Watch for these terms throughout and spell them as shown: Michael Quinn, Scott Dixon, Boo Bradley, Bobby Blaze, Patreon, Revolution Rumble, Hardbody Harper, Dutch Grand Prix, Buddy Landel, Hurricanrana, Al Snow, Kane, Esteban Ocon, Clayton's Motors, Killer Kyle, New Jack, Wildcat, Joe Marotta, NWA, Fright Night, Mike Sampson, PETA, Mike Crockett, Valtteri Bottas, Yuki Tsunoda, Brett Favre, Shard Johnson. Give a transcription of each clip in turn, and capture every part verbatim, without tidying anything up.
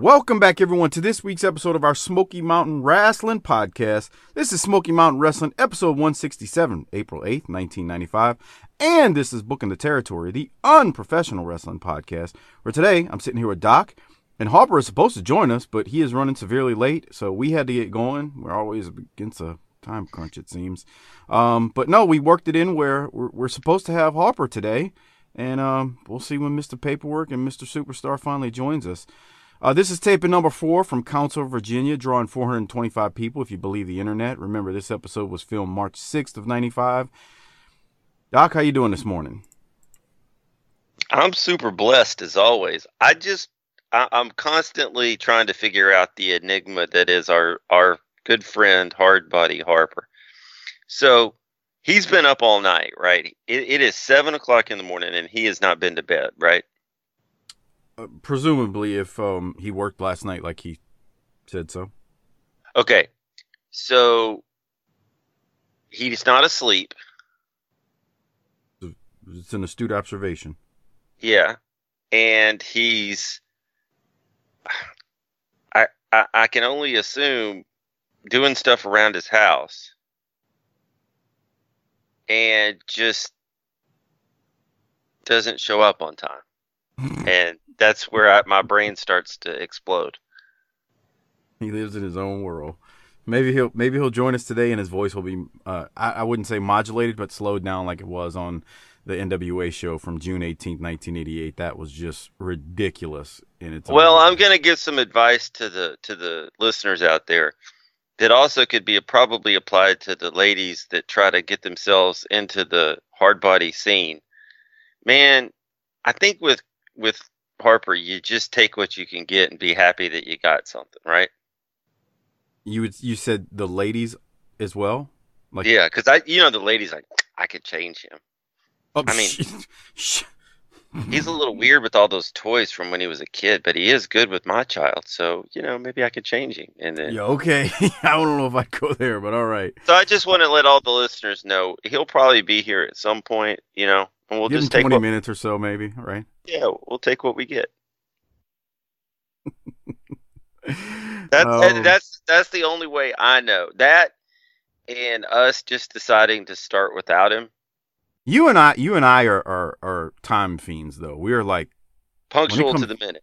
Welcome back, everyone, to this week's episode of our Smoky Mountain Wrestling Podcast. This is Smoky Mountain Wrestling, episode one sixty-seven, April eighth, nineteen ninety-five. And this is Booking the Territory, the unprofessional wrestling podcast, where today I'm sitting here with Doc. And Harper is supposed to join us, but he is running severely late, so we had to get going. We're always against a time crunch, it seems. Um, but no, we worked it in where we're, we're supposed to have Harper today. And um, we'll see when Mister Paperwork and Mister Superstar finally joins us. Uh, this is taping number four from Council, Virginia, drawing four hundred twenty-five people, if you believe the internet. Remember, this episode was filmed March sixth of ninety-five. Doc, how you doing this morning? I'm super blessed, as always. I just, I, I'm constantly trying to figure out the enigma that is our, our good friend, Hardbody Harper. So, he's been up all night, right? It, it is seven o'clock in the morning, and he has not been to bed, right? Uh, presumably, if um, he worked last night like he said so. Okay. So, he's not asleep. It's an astute observation. Yeah. And he's... I I, I can only assume doing stuff around his house... and just doesn't show up on time. And that's where I, my brain starts to explode. He lives in his own world. Maybe he'll maybe he'll join us today, and his voice will be, uh, I, I wouldn't say modulated, but slowed down like it was on the N W A show from June eighteenth, nineteen eighty-eight. That was just ridiculous in its own way. Well, I'm going to give some advice to the to the listeners out there. That also could be probably applied to the ladies that try to get themselves into the hard body scene. Man, I think with with Harper, you just take what you can get and be happy that you got something, right? You would, you said the ladies as well? Like, yeah, because I, you know, the ladies like I could change him. Oh, I mean, sh- he's a little weird with all those toys from when he was a kid, but he is good with my child. So, you know, maybe I could change him. And then, yeah, okay. I don't know if I'd go there, but all right. So I just want to let all the listeners know he'll probably be here at some point, you know, and we'll give just take twenty what... minutes or so, maybe. All right. Yeah, we'll take what we get. that's um... that's that's the only way I know that, and us just deciding to start without him. You and I, you and I are, are, are time fiends, though. We are like punctual to the minute,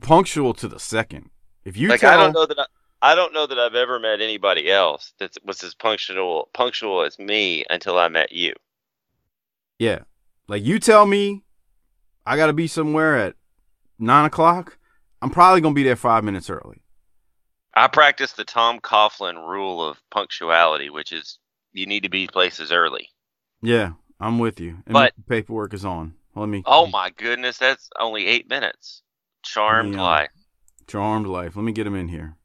punctual to the second. If you like, tell, I don't know that I, I don't know that I've ever met anybody else that was as punctual punctual as me until I met you. Yeah, like you tell me, I got to be somewhere at nine o'clock. I'm probably gonna be there five minutes early. I practice the Tom Coughlin rule of punctuality, which is you need to be places early. Yeah. I'm with you. And but paperwork is on. Let me. Oh my goodness, that's only eight minutes. Charmed yeah. life. Charmed life. Let me get him in here.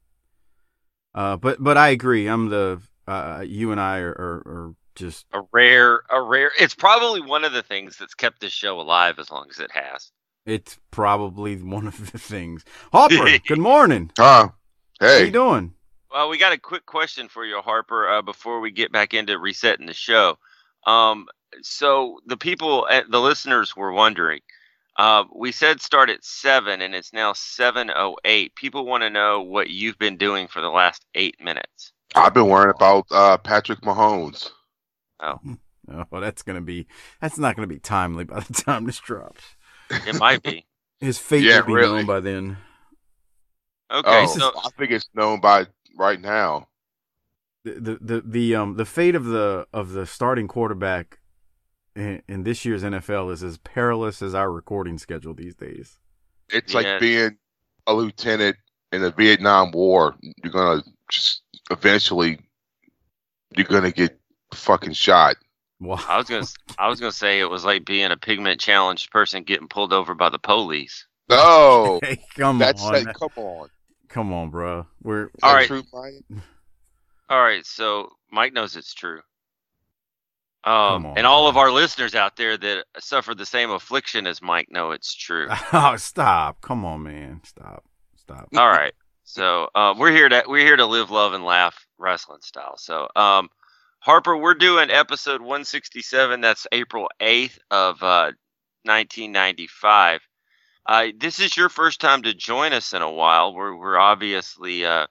Uh, but but I agree. I'm the uh, you and I are, are are just a rare a rare. It's probably one of the things that's kept this show alive as long as it has. It's probably one of the things. Harper, good morning. Uh, hey, how you doing? Well, we got a quick question for you, Harper. Uh, before we get back into resetting the show, um. So the people, the listeners were wondering, uh, we said start at seven and it's now seven oh eight. People want to know what you've been doing for the last eight minutes. I've been worrying about uh, Patrick Mahomes. Oh. Oh, that's going to be, that's not going to be timely by the time this drops. It might be. His fate yeah, will be really. known by then. Okay. Oh, so I think it's known by right now. The, the, the, um, the fate of the, of the starting quarterback in, in this year's N F L is as perilous as our recording schedule these days. It's yeah. like being a lieutenant in the Vietnam War. You're gonna just eventually you're gonna get fucking shot. Well, I was gonna I was gonna say it was like being a pigment challenged person getting pulled over by the police. No, hey, come that's on, like, come on, come on, bro. We're all right. True, Mike? All right, so Mike knows it's true. Um, on, and all man. of our listeners out there that suffer the same affliction as Mike know it's true. Oh, stop! Come on, man, stop, stop. All right, so uh, we're here to we're here to live, love, and laugh wrestling style. So, um, Harper, we're doing episode one sixty-seven. That's April eighth of uh, nineteen ninety-five. Uh, this is your first time to join us in a while. We're we're obviously uh,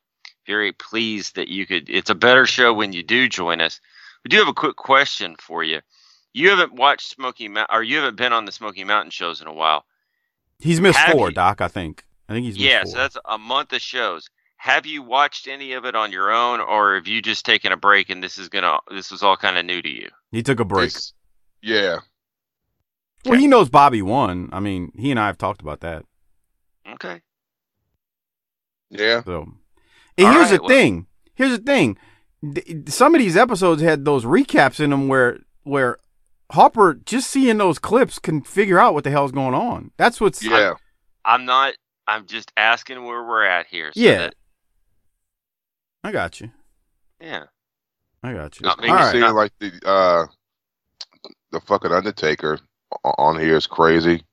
very pleased that you could. It's a better show when you do join us. We do have a quick question for you. You haven't watched Smoky Mountain, or you haven't been on the Smoky Mountain shows in a while. He's missed have four, you, Doc. I think. I think he's missed yeah. Four. So that's a month of shows. Have you watched any of it on your own, or have you just taken a break and this is gonna this was all kind of new to you? He took a break. It's, yeah. Well, okay. He knows Bobby won. I mean, he and I have talked about that. Okay. Yeah. So, and here's right, the well, thing. Here's the thing. Some of these episodes had those recaps in them where where Harper, just seeing those clips, can figure out what the hell's going on. That's what's. Yeah. I'm, I'm not. I'm just asking where we're at here. So yeah. That, I got you. Yeah. I got you. It's cool right. seeing like the uh, the fucking Undertaker on here is crazy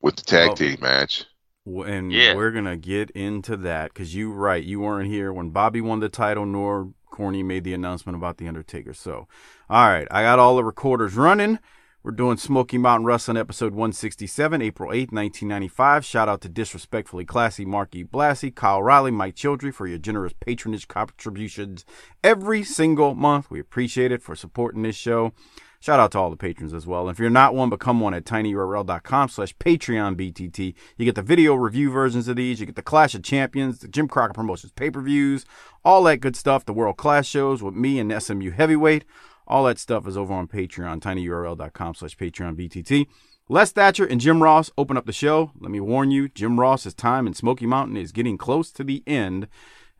with the tag oh. team match. And yeah. we're going to get into that because you're right. You weren't here when Bobby won the title, nor Corny made the announcement about the Undertaker. So, all right. I got all the recorders running. We're doing Smoky Mountain Wrestling episode one sixty-seven, April eighth, nineteen ninety-five. Shout out to Disrespectfully Classy, Mark E. Blassie, Kyle Riley, Mike Childry for your generous patronage contributions every single month. We appreciate it for supporting this show. Shout out to all the patrons as well. And if you're not one, become one at tinyurl.com slash patreonbtt. You get the video review versions of these. You get the Clash of Champions, the Jim Crockett Promotions pay-per-views, all that good stuff, the World Class shows with me and S M U Heavyweight. All that stuff is over on Patreon, tinyurl.com slash patreonbtt. Les Thatcher and Jim Ross open up the show. Let me warn you, Jim Ross's time in Smoky Mountain is getting close to the end.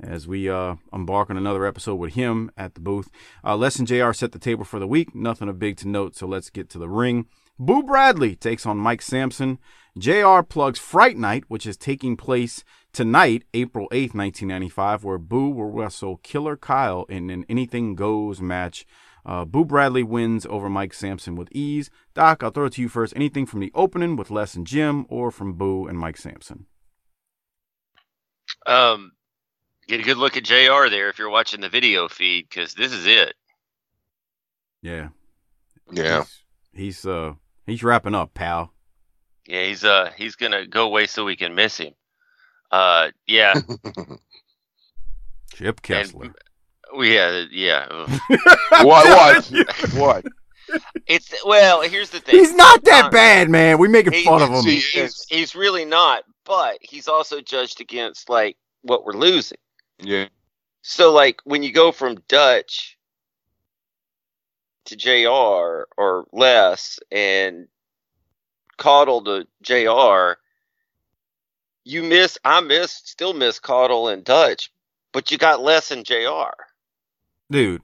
As we uh, embark on another episode with him at the booth. Uh, Les and J R set the table for the week. Nothing of big to note, so let's get to the ring. Boo Bradley takes on Mike Sampson. J R plugs Fright Night, which is taking place tonight, April eighth, nineteen ninety-five, where Boo will wrestle Killer Kyle in an Anything Goes match. Uh, Boo Bradley wins over Mike Sampson with ease. Doc, I'll throw it to you first. Anything from the opening with Les and Jim or from Boo and Mike Sampson? Um... Get a good look at J R there if you're watching the video feed, because this is it. Yeah, yeah. He's, he's uh he's wrapping up, pal. Yeah, he's uh he's gonna go away so we can miss him. Uh, yeah. Chip Kessler. And, we yeah yeah. what what what? It's well. Here's the thing. He's not that um, bad, man. We making fun of him. He, he's he's really not, but he's also judged against like what we're losing. Yeah. So, like, when you go from Dutch to J R or Les and Caudle to J R, you miss, I miss, still miss Caudle and Dutch, but you got Les and J R. Dude,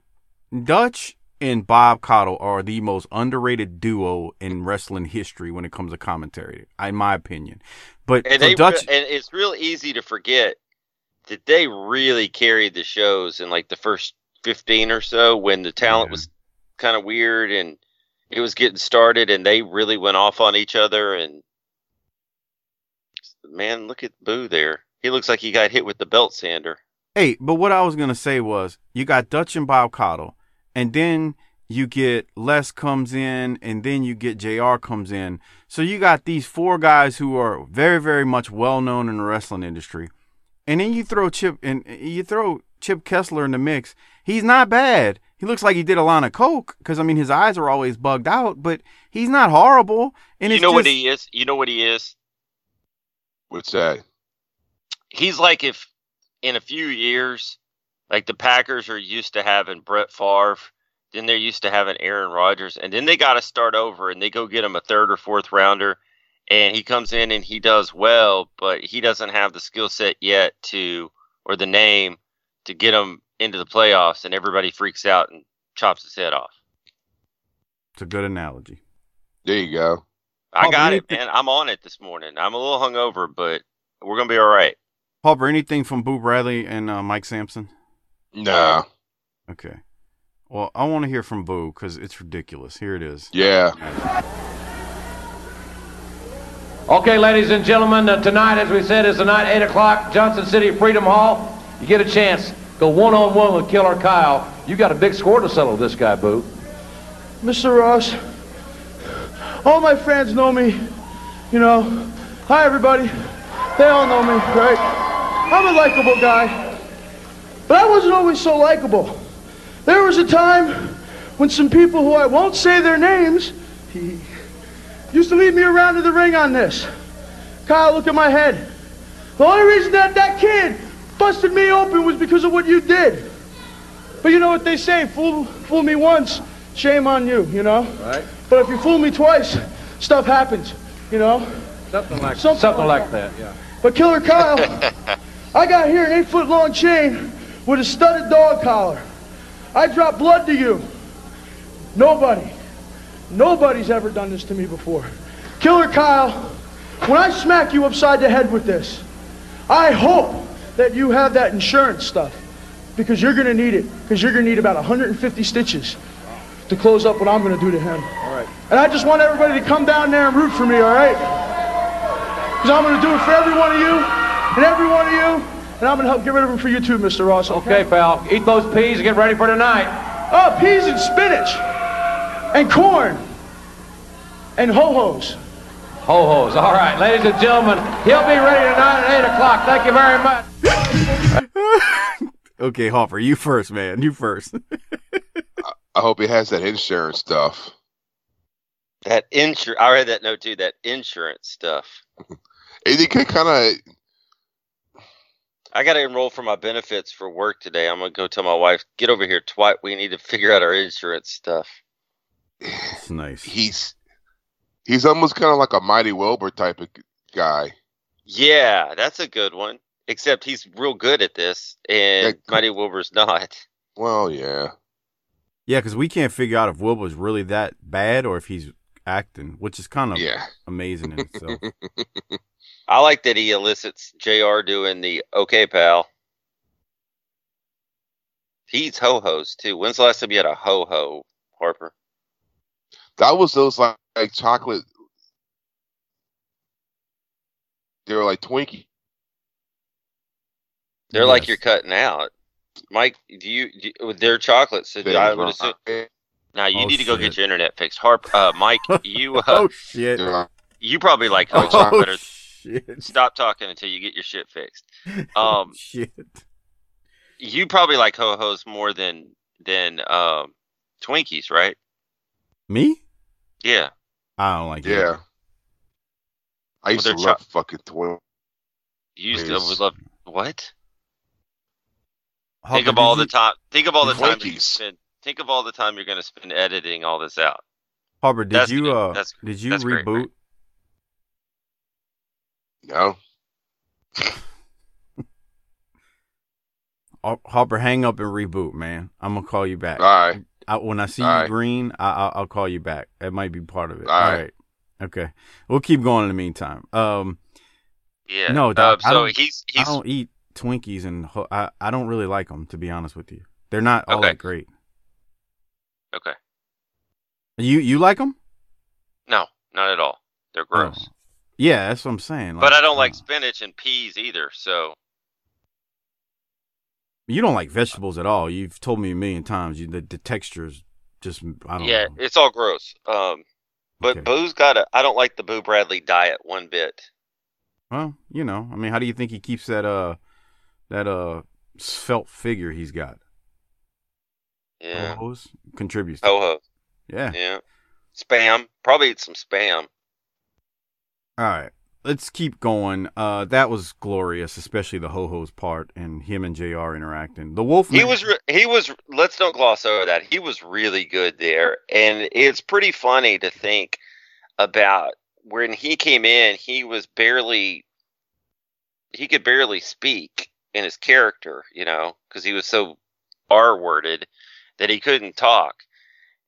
Dutch and Bob Caudle are the most underrated duo in wrestling history when it comes to commentary, in my opinion. But and, they, Dutch, and it's real easy to forget that they really carried the shows in like the first fifteen or so when the talent yeah. was kind of weird and it was getting started and they really went off on each other. And man, look at Boo there. He looks like he got hit with the belt sander. Hey, but what I was going to say was you got Dutch and Bob Caudle and then you get Les comes in and then you get J R comes in. So you got these four guys who are very, very much well known in the wrestling industry. And then you throw Chip and you throw Chip Kessler in the mix. He's not bad. He looks like he did a line of coke because I mean his eyes are always bugged out, but he's not horrible. And you it's know just... what he is. You know what he is. What's that? He's like if in a few years, like the Packers are used to having Brett Favre, then they're used to having Aaron Rodgers, and then they got to start over and they go get him a third or fourth rounder. And he comes in and he does well, but he doesn't have the skill set yet to, or the name, to get him into the playoffs. And everybody freaks out and chops his head off. It's a good analogy. There you go. I got it, man. I'm on it this morning. I'm a little hungover, but we're going to be all right. Harper, anything from Boo Bradley and uh, Mike Sampson? No. Okay. Well, I want to hear from Boo because it's ridiculous. Here it is. Yeah. Okay, ladies and gentlemen, uh, tonight, as we said, is tonight, eight o'clock, Johnson City Freedom Hall. You get a chance. Go one-on-one with Killer Kyle. You got a big score to settle with this guy, Boo. Mister Ross, all my fans know me, you know. Hi, everybody. They all know me, right? I'm a likable guy, but I wasn't always so likable. There was a time when some people who I won't say their names he used to lead me around to the ring on this. Kyle, look at my head. The only reason that that kid busted me open was because of what you did. But you know what they say, fool, fool me once, shame on you, you know? Right. But if you fool me twice, stuff happens, you know? Something like, something something like, like that, yeah. But Killer Kyle, I got here an eight-foot-long chain with a studded dog collar. I drop blood to you. Nobody, nobody's ever done this to me before. Killer Kyle, when I smack you upside the head with this, I hope that you have that insurance stuff because you're gonna need it, because you're gonna need about one hundred fifty stitches to close up what I'm gonna do to him. All right. And I just want everybody to come down there and root for me, all right? Because I'm gonna do it for every one of you and every one of you. And I'm gonna help get rid of them for you too, Mister Ross. Okay, okay pal. Eat those peas and get ready for tonight. Oh, peas and spinach. And corn. And ho-hos. Ho-hos. All right, ladies and gentlemen, he'll be ready tonight at eight o'clock. Thank you very much. Okay, Hopper, you first, man. You first. I hope he has that insurance stuff. That insurance. I read that note too, that insurance stuff. And you can kind of... I got to enroll for my benefits for work today. I'm going to go tell my wife, get over here, twat. We need to figure out our insurance stuff. That's nice. He's he's almost kind of like a Mighty Wilbur type of guy. Yeah, that's a good one. Except he's real good at this, and that, Mighty Wilbur's not. Well, yeah. Yeah, because we can't figure out if Wilbur's really that bad or if he's acting, which is kind of yeah. amazing in itself. I like that he elicits J R doing the okay, pal. He's ho-hos, too. When's the last time you had a ho-ho, Harper? That was those, like, like chocolate... They were like Twinkie. They're yes. like you're cutting out. Mike, do you... Do, they're chocolate, so I would assume... Now, you oh, need to go shit. get your internet fixed. Harper, uh, Mike, you... Uh, oh, shit. You probably like ho-hos oh, better... Shit. Stop talking until you get your shit fixed. Um, oh, shit. You probably like ho-hos more than than um, Twinkies, right? Me? Yeah. I don't like. Yeah. It. I used well, to love cho- fucking Twinkies. You used to love what? How think of all the time. Think of all the time you spend. Think of all the time you're going to spend editing all this out. Harper, did that's you? Uh, that's, did you that's reboot? Great, right? No. Harper, hang up and reboot, man. I'm gonna call you back. All right. I, when I see All you right. green, I, I, I'll call you back. That might be part of it. All, All right. right. Okay. We'll keep going in the meantime. Um. Yeah. No. Uh, I, so don't, he's, he's... I don't eat Twinkies, and ho- I I don't really like them, to be honest with you. They're not all okay. that great. Okay. You you like them? No, not at all. They're gross. Oh. Yeah, that's what I'm saying. Like, but I don't like uh, spinach and peas either, so. You don't like vegetables at all. You've told me a million times. You, the, the texture is just, I don't yeah, know. Yeah, it's all gross. Um, But okay. Boo's got a, I don't like the Boo Bradley diet one bit. Well, you know, I mean, how do you think he keeps that, uh, that, uh, svelte figure he's got? Yeah. Ho-hos? Contributes to Ho-ho. Yeah. Yeah. Spam. Probably eat some spam. All right, let's keep going. Uh, that was glorious, especially the ho-ho's part and him and J R interacting. The Wolfman. He was, re- he was. Let's don't gloss over that. He was really good there, and it's pretty funny to think about when he came in. He was barely, he could barely speak in his character, you know, because he was so R-worded that he couldn't talk,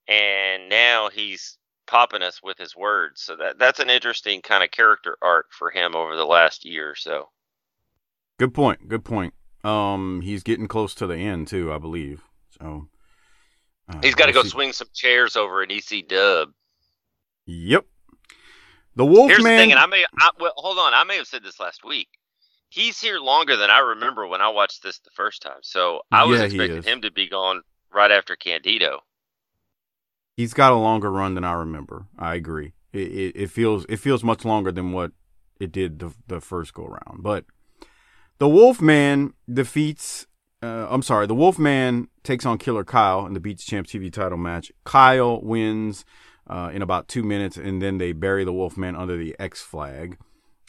and now he's popping us with his words. So that that's an interesting kind of character arc for him over the last year or so. Good point. Good point. Um, he's getting close to the end too, I believe. So uh, he's got to go see. swing some chairs over at E C Dub. Yep. The Wolfman. Here's the thing, and I may I, well, hold on. I may have said this last week. He's here longer than I remember when I watched this the first time. So I was yeah, expecting him to be gone right after Candido. He's got a longer run than I remember. I agree. It, it, it feels it feels much longer than what it did the, the first go round. But the Wolfman defeats. Uh, I'm sorry. The Wolfman takes on Killer Kyle in the Beach Champs T V title match. Kyle wins uh, in about two minutes, and then they bury the Wolfman under the X flag.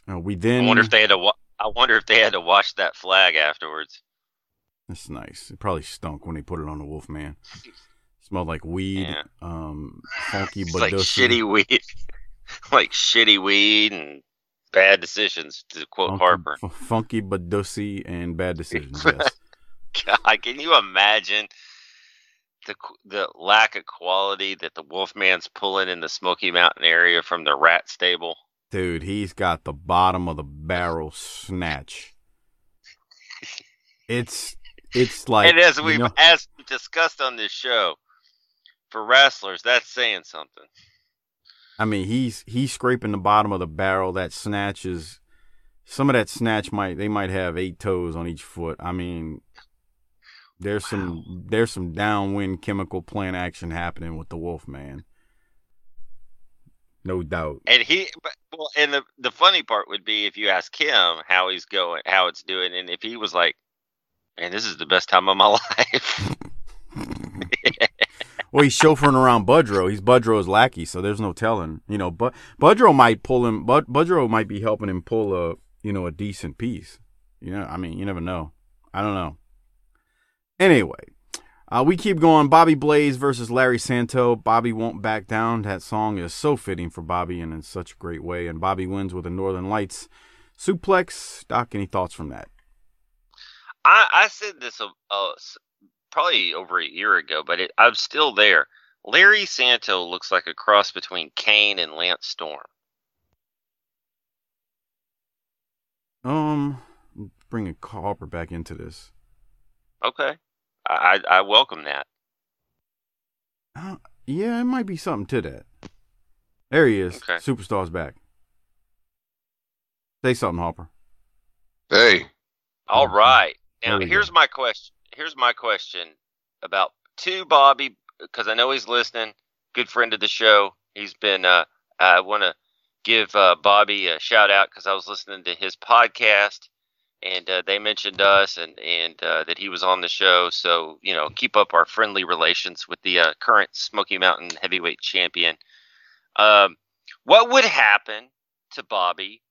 Uh, we then. I wonder if they had to. Wa- I wonder if they had to wash that flag afterwards. That's nice. It probably stunk when they put it on the Wolfman. Smelled like weed, yeah. um, funky, but like shitty weed, like shitty weed and bad decisions. To quote funky, Harper, f- funky but dusty and bad decisions. Yes. God, can you imagine the the lack of quality that the Wolfman's pulling in the Smoky Mountain area from the rat stable? Dude, he's got the bottom of the barrel snatch. It's it's like, and as we've you know, as we discussed on this show. For wrestlers, that's saying something. I mean, he's he's scraping the bottom of the barrel. That snatch is, some of that snatch might they might have eight toes on each foot. I mean, there's wow. some there's some downwind chemical plant action happening with the Wolfman, no doubt. And he, well, and the the funny part would be if you ask him how he's going, how it's doing, and if he was like, "Man, this is the best time of my life." Well, he's chauffeuring around Budro. He's Budro's lackey, so there's no telling. You know, but Budro might pull him. But Budro might be helping him pull a, you know, a decent piece. You know, I mean, you never know. I don't know. Anyway, uh, we keep going. Bobby Blaze versus Larry Santo. Bobby won't back down. That song is so fitting for Bobby and in such a great way. And Bobby wins with a Northern Lights suplex. Doc, any thoughts from that? I, I said this. Uh, uh, Probably over a year ago, but it, I'm still there. Larry Santo looks like a cross between Kane and Lance Storm. Um, bringing Harper back into this. Okay, I I, I welcome that. Uh, yeah, it might be something to that. There he is. Okay. Superstar's back. Say something, Harper. Hey. All right. Now here's go. my question. Here's my question about to Bobby, because I know he's listening. Good friend of the show. He's been. Uh, I want to give uh, Bobby a shout out because I was listening to his podcast, and uh, they mentioned us and and uh, that he was on the show. So you know, keep up our friendly relations with the uh, current Smoky Mountain heavyweight champion. Um, what would happen to Bobby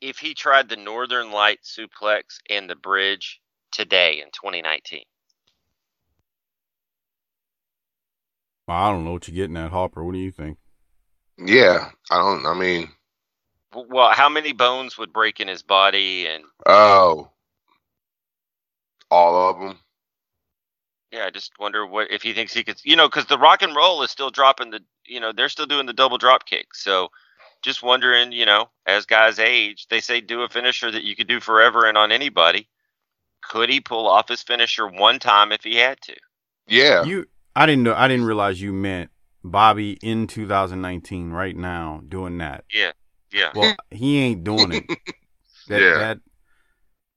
if he tried the Northern Light suplex and the bridge today in twenty nineteen? Well, I don't know what you're getting at, Harper. What do you think? Yeah, I don't. I mean, well, how many bones would break in his body? And oh, all of them. Yeah, I just wonder what if he thinks he could. You know, because the Rock and Roll is still dropping the. You know, they're still doing the double drop kick. So, just wondering. You know, as guys age, they say do a finisher that you could do forever and on anybody. Could he pull off his finisher one time if he had to? Yeah. You, I didn't know. I didn't realize you meant Bobby in two thousand nineteen right now doing that. Yeah. Yeah. Well, he ain't doing it. That, yeah. That,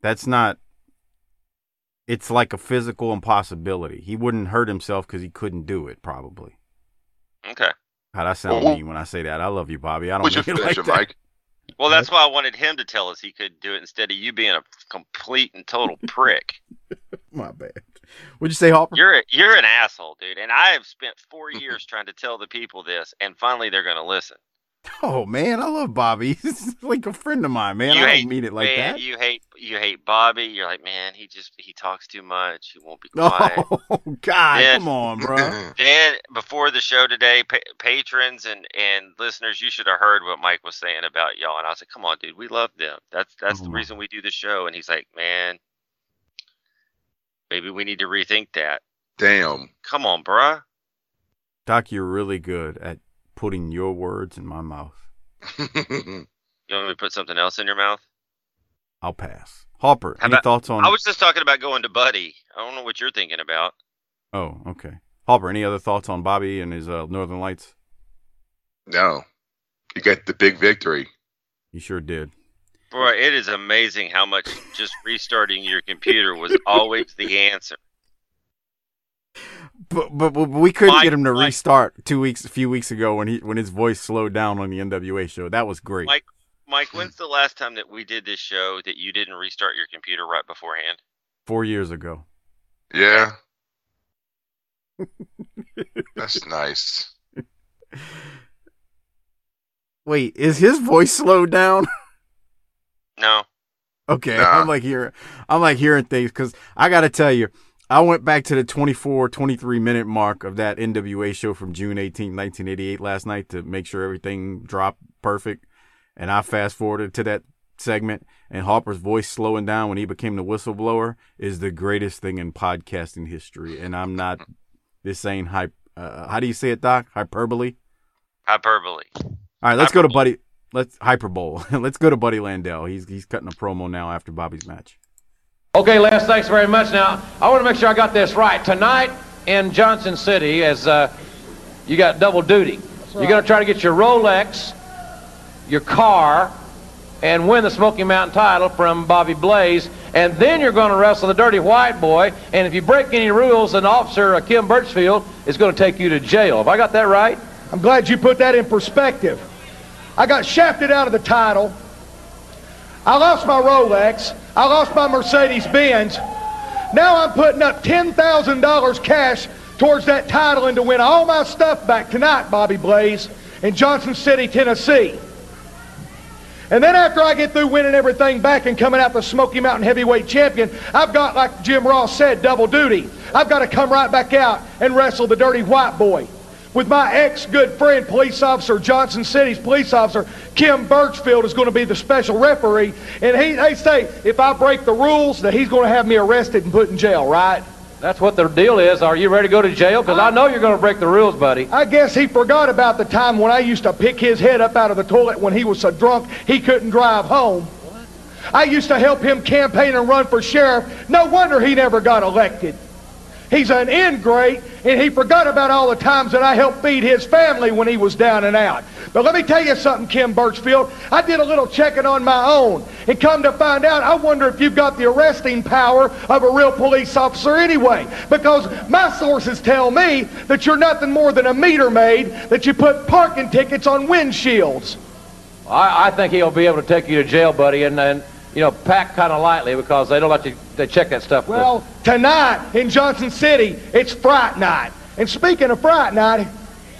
that's not. It's like a physical impossibility. He wouldn't hurt himself because he couldn't do it, probably. Okay. How'd I sound well, mean when I say that? I love you, Bobby. I don't mean it like it, that. Mike? Well, that's why I wanted him to tell us he could do it instead of you being a complete and total prick. My bad. What'd you say, Hopper? You're a, you're an asshole, dude. And I have spent four years trying to tell the people this, and finally they're going to listen. Oh man, I love Bobby. He's like a friend of mine, man. You I hate, don't mean it like man, that. You hate you hate Bobby. You're like, man, he just he talks too much. He won't be quiet. Oh God, then, come on, bro. Then before the show today, pa- patrons and, and listeners, you should have heard what Mike was saying about y'all. And I was like, come on, dude, we love them. That's that's oh. the reason we do the show. And he's like, man, maybe we need to rethink that. Damn. Come on, bro. Doc, you're really good at putting your words in my mouth. You want me to put something else in your mouth? I'll pass. Harper, How any about, thoughts on... I was just talking about going to Buddy. I don't know what you're thinking about. Oh, okay. Harper, any other thoughts on Bobby and his uh, Northern Lights? No. You got the big victory. You sure did. Boy, it is amazing how much just restarting your computer was always the answer. But, but, but we couldn't Mike, get him to Mike, restart two weeks, a few weeks ago when he when his voice slowed down on the N W A show. That was great. Mike, Mike, when's the last time that we did this show that you didn't restart your computer right beforehand? Four years ago. Yeah. That's nice. Wait, is his voice slowed down? No. Okay, nah. I'm like hearing, I'm like hearing things because I gotta tell you. I went back to the twenty-four, twenty-three minute mark of that N W A show from June eighteenth, nineteen eighty-eight last night to make sure everything dropped perfect. And I fast forwarded to that segment, and Harper's voice slowing down when he became the whistleblower is the greatest thing in podcasting history. And I'm not, this ain't hype. Uh, how do you say it, Doc? Hyperbole? Hyperbole. All right, let's hyperbole. go to Buddy. Let's hyperbole. Let's go to Buddy Landel. He's, he's cutting a promo now after Bobby's match. Okay, Les, thanks very much. Now, I want to make sure I got this right. Tonight in Johnson City, as uh, you got double duty. Right. You're going to try to get your Rolex, your car, and win the Smoky Mountain title from Bobby Blaze, and then you're going to wrestle the Dirty White Boy, and if you break any rules, an officer, uh, Kim Birchfield, is going to take you to jail. Have I got that right? I'm glad you put that in perspective. I got shafted out of the title. I lost my Rolex, I lost my Mercedes Benz. Now I'm putting up ten thousand dollars cash towards that title and to win all my stuff back tonight, Bobby Blaze, in Johnson City, Tennessee. And then after I get through winning everything back and coming out the Smoky Mountain Heavyweight Champion, I've got, like Jim Ross said, double duty. I've got to come right back out and wrestle the Dirty White Boy with my ex-good friend, police officer, Johnson City's police officer, Kim Birchfield, is going to be the special referee. And he, they say, if I break the rules, that he's going to have me arrested and put in jail, right? That's what the deal is. Are you ready to go to jail? Because I know you're going to break the rules, buddy. I guess he forgot about the time when I used to pick his head up out of the toilet when he was so drunk he couldn't drive home. What? I used to help him campaign and run for sheriff. No wonder he never got elected. He's an ingrate, and he forgot about all the times that I helped feed his family when he was down and out. But let me tell you something, Kim Birchfield. I did a little checking on my own, and come to find out, I wonder if you've got the arresting power of a real police officer anyway, because my sources tell me that you're nothing more than a meter maid, that you put parking tickets on windshields. I, I think he'll be able to take you to jail, buddy, and then... you know, pack kind of lightly because they don't let you they check that stuff. Well, tonight in Johnson City, it's Fright Night. And speaking of Fright Night,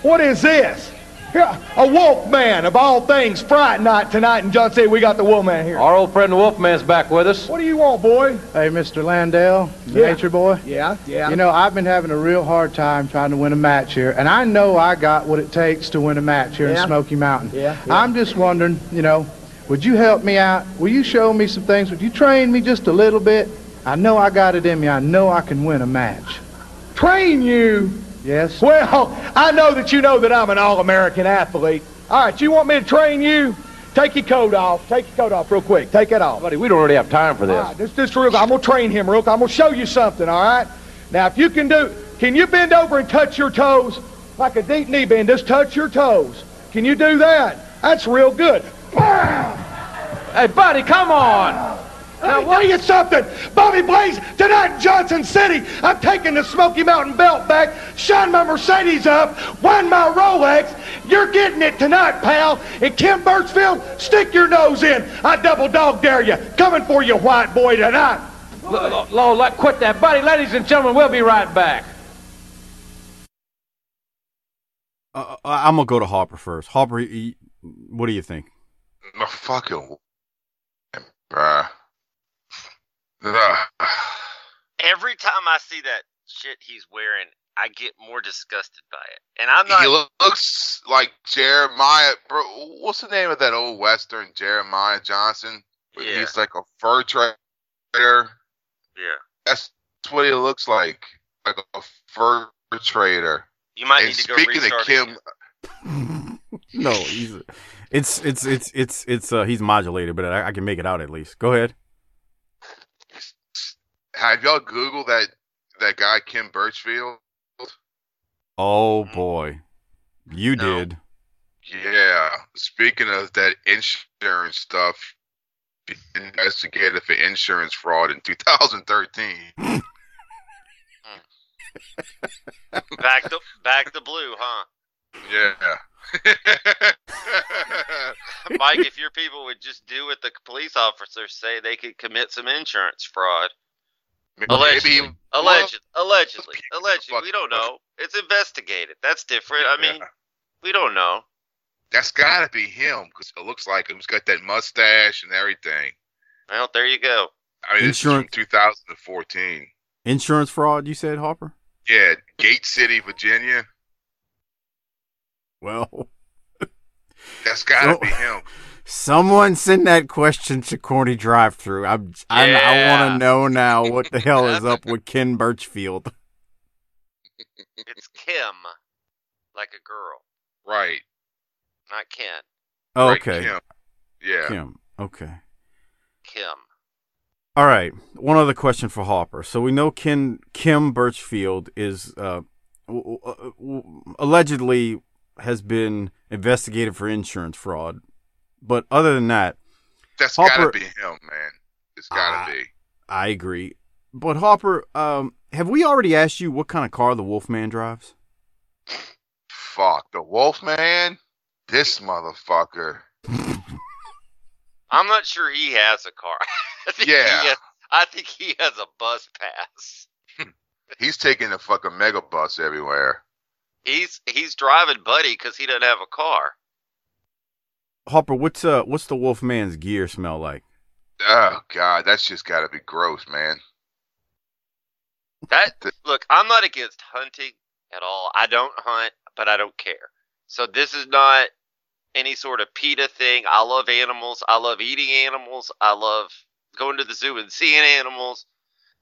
what is this? Here, a Wolfman, of all things, Fright Night tonight in Johnson City. We got the Wolfman here. Our old friend the Wolfman's back with us. What do you want, boy? Hey, Mister Landel, the yeah. Nature Boy. Yeah, yeah. You know, I've been having a real hard time trying to win a match here, and I know I got what it takes to win a match here yeah. in Smoky Mountain. Yeah, yeah. I'm just wondering, you know, would you help me out? Will you show me some things? Would you train me just a little bit? I know I got it in me. I know I can win a match. Train you? Yes. Well, I know that you know that I'm an all-American athlete. All right, you want me to train you? Take your coat off. Take your coat off real quick. Take it off. Buddy, we don't really have time for this. All right, this, this real, I'm going to train him real quick. I'm going to show you something, all right? Now, if you can do... Can you bend over and touch your toes? Like a deep knee bend, just touch your toes. Can you do that? That's real good. Hey, buddy, come on. Now, let me tell you something. Bobby Blaze, tonight in Johnson City, I'm taking the Smoky Mountain belt back, shine my Mercedes up, win my Rolex. You're getting it tonight, pal. And Kim Birchfield, stick your nose in. I double dog dare you. Coming for you, white boy, tonight. Lola, quit that, buddy. Ladies and gentlemen, we'll be right back. Uh, I'm going to go to Harper first. Harper, he, what do you think? No fucking. Uh, uh. Every time I see that shit he's wearing, I get more disgusted by it. And I'm not. He looks like Jeremiah. Bro, what's the name of that old Western? Jeremiah Johnson? Yeah. He's like a fur trader. Yeah. That's what he looks like. Like a fur trader. You might and need to go restart. Speaking of Kim. No, he's it's it's it's it's it's uh, he's modulated, but I, I can make it out at least. Go ahead. Have y'all Googled that that guy Kim Birchfield? Oh boy, you no. did. Yeah. Speaking of that insurance stuff, investigated for insurance fraud in two thousand thirteen. Back to back to blue, huh? Yeah. Mike, if your people would just do what the police officers say, they could commit some insurance fraud. Maybe allegedly, maybe allegedly, allegedly, allegedly. We don't know. It's investigated. That's different. I mean, yeah. we don't know. That's gotta be him because it looks like him. He's got that mustache and everything. Well, there you go. I mean, insurance. This is from two thousand fourteen. Insurance fraud, you said, Harper? Yeah, Gate City, Virginia. Well, that's gotta so, be him. Someone send that question to Corny Drive Through. I'm, I'm yeah. I want to know now what the hell is up with Kim Birchfield. It's Kim, like a girl, right? Not Ken. Oh, okay. Right, Kim. Yeah. Kim. Okay. Kim. All right. One other question for Harper. So we know Kim Kim Birchfield is uh, w- w- w- allegedly has been investigated for insurance fraud, but other than that, that's Harper, gotta be him, man. It's gotta I, be. I agree. But Harper, um, have we already asked you what kind of car the Wolfman drives? Fuck the Wolfman. This motherfucker. I'm not sure he has a car. I think yeah. He has, I think he has a bus pass. He's taking a fucking mega bus everywhere. He's he's driving Buddy because he doesn't have a car. Harper, what's uh what's the Wolfman's gear smell like? Oh God, that's just gotta be gross, man. That look, I'm not against hunting at all. I don't hunt, but I don't care. So this is not any sort of PETA thing. I love animals. I love eating animals. I love going to the zoo and seeing animals.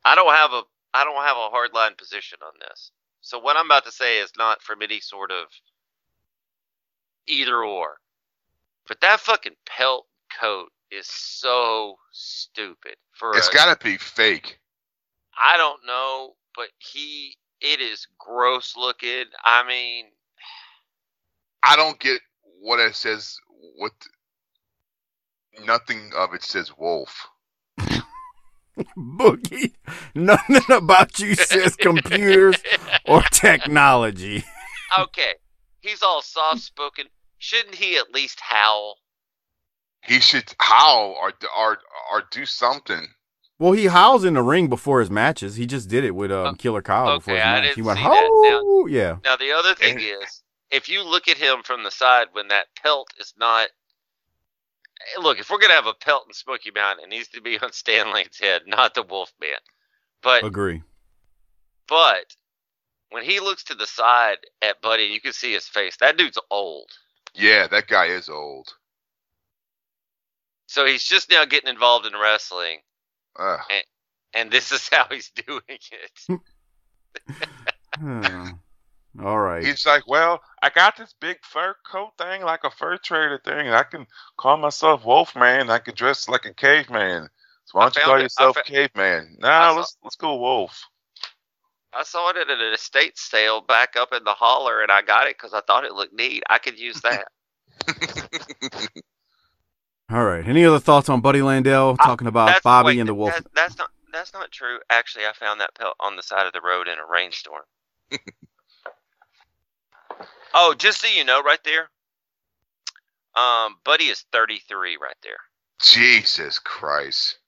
I don't have a I don't have a hardline position on this. So what I'm about to say is not from any sort of either or. But that fucking pelt coat is so stupid. For it's got to be fake. I don't know, but he it is gross looking. I mean, I don't get what it says. What nothing of it says wolf. Boogie, nothing about you says computers or technology. Okay, he's all soft spoken. Shouldn't he at least howl? He should howl or or or do something. Well, he howls in the ring before his matches. He just did it with um, Killer Kyle okay, before his match. I didn't he went, see oh, that. Now, yeah. Now the other thing is, if you look at him from the side when that pelt is not... Look, if we're going to have a pelt in Smoky Mountain, it needs to be on Stan Lane's head, not the Wolfman. But, agree. But when he looks to the side at Buddy, you can see his face. That dude's old. Yeah, that guy is old. So he's just now getting involved in wrestling. Uh. And, and this is how he's doing it. hmm. All right. He's like, well, I got this big fur coat thing, like a fur trader thing, and I can call myself Wolfman. And I can dress like a caveman. So why don't you call it, yourself fa- Caveman? Nah, saw, let's let's go Wolf. I saw it at an estate sale back up in the holler, and I got it because I thought it looked neat. I could use that. All right. Any other thoughts on Buddy Landel talking I, about Bobby wait, and the Wolf? That, that's not that's not true. Actually, I found that pelt on the side of the road in a rainstorm. Oh, just so you know, right there, um, Buddy is thirty-three right there. Jesus Christ.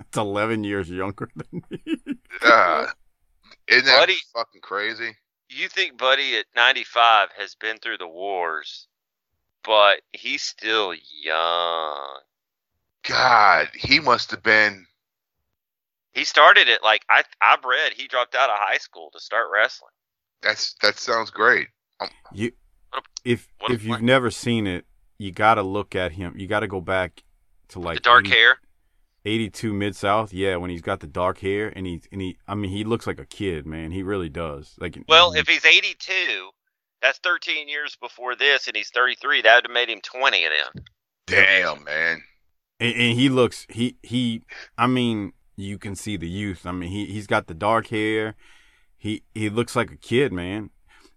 It's eleven years younger than me. uh, isn't that Buddy, fucking crazy? You think Buddy at ninety-five has been through the wars, but he's still young. God, he must have been... He started it like, I, I read he dropped out of high school to start wrestling. That's That sounds great. You, if if you've never seen it, you gotta look at him. You gotta go back to like the dark hair, eighty-two Mid South. Yeah, when he's got the dark hair and he and he, I mean, he looks like a kid, man. He really does. Like, well, he, if he's eighty-two, That's thirteen years before this, and he's thirty-three. That would have made him twenty then. Damn, man. And, and he looks, he, he, I mean, you can see the youth. I mean, he, he's got the dark hair. He, he looks like a kid, man.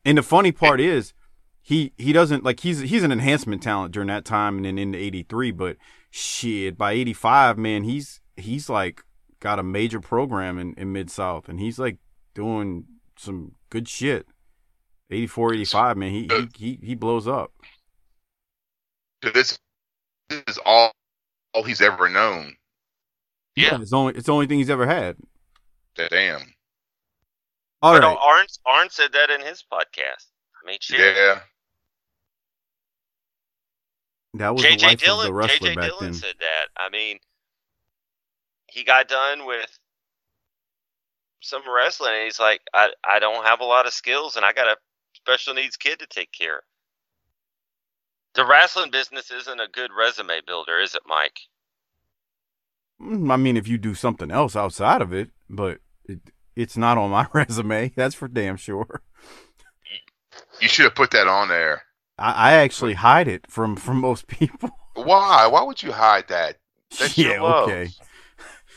And the funny part is, he, he doesn't, like, he's, he's an enhancement talent during that time and then in eighty-three, but shit, by eighty-five, man, he's, he's like got a major program in, in Mid-South, and he's like doing some good shit. eighty-four, eighty-five, man, he, he, he, he blows up. This, this is all, all he's ever known. Yeah. yeah, it's only it's the only thing he's ever had. Damn. All right. Arn Arn said that in his podcast. I mean, shit. Yeah. That was J J the life Dillon, of the wrestler J J back Dillon then. Said that. I mean, he got done with some wrestling, and he's like, I, I don't have a lot of skills, and I got a special needs kid to take care of. The wrestling business isn't a good resume builder, is it, Mike? I mean, if you do something else outside of it, but it, it's not on my resume. That's for damn sure. You should have put that on there. I, I actually hide it from, from most people. Why? Why would you hide that? That's yeah, your love. Okay.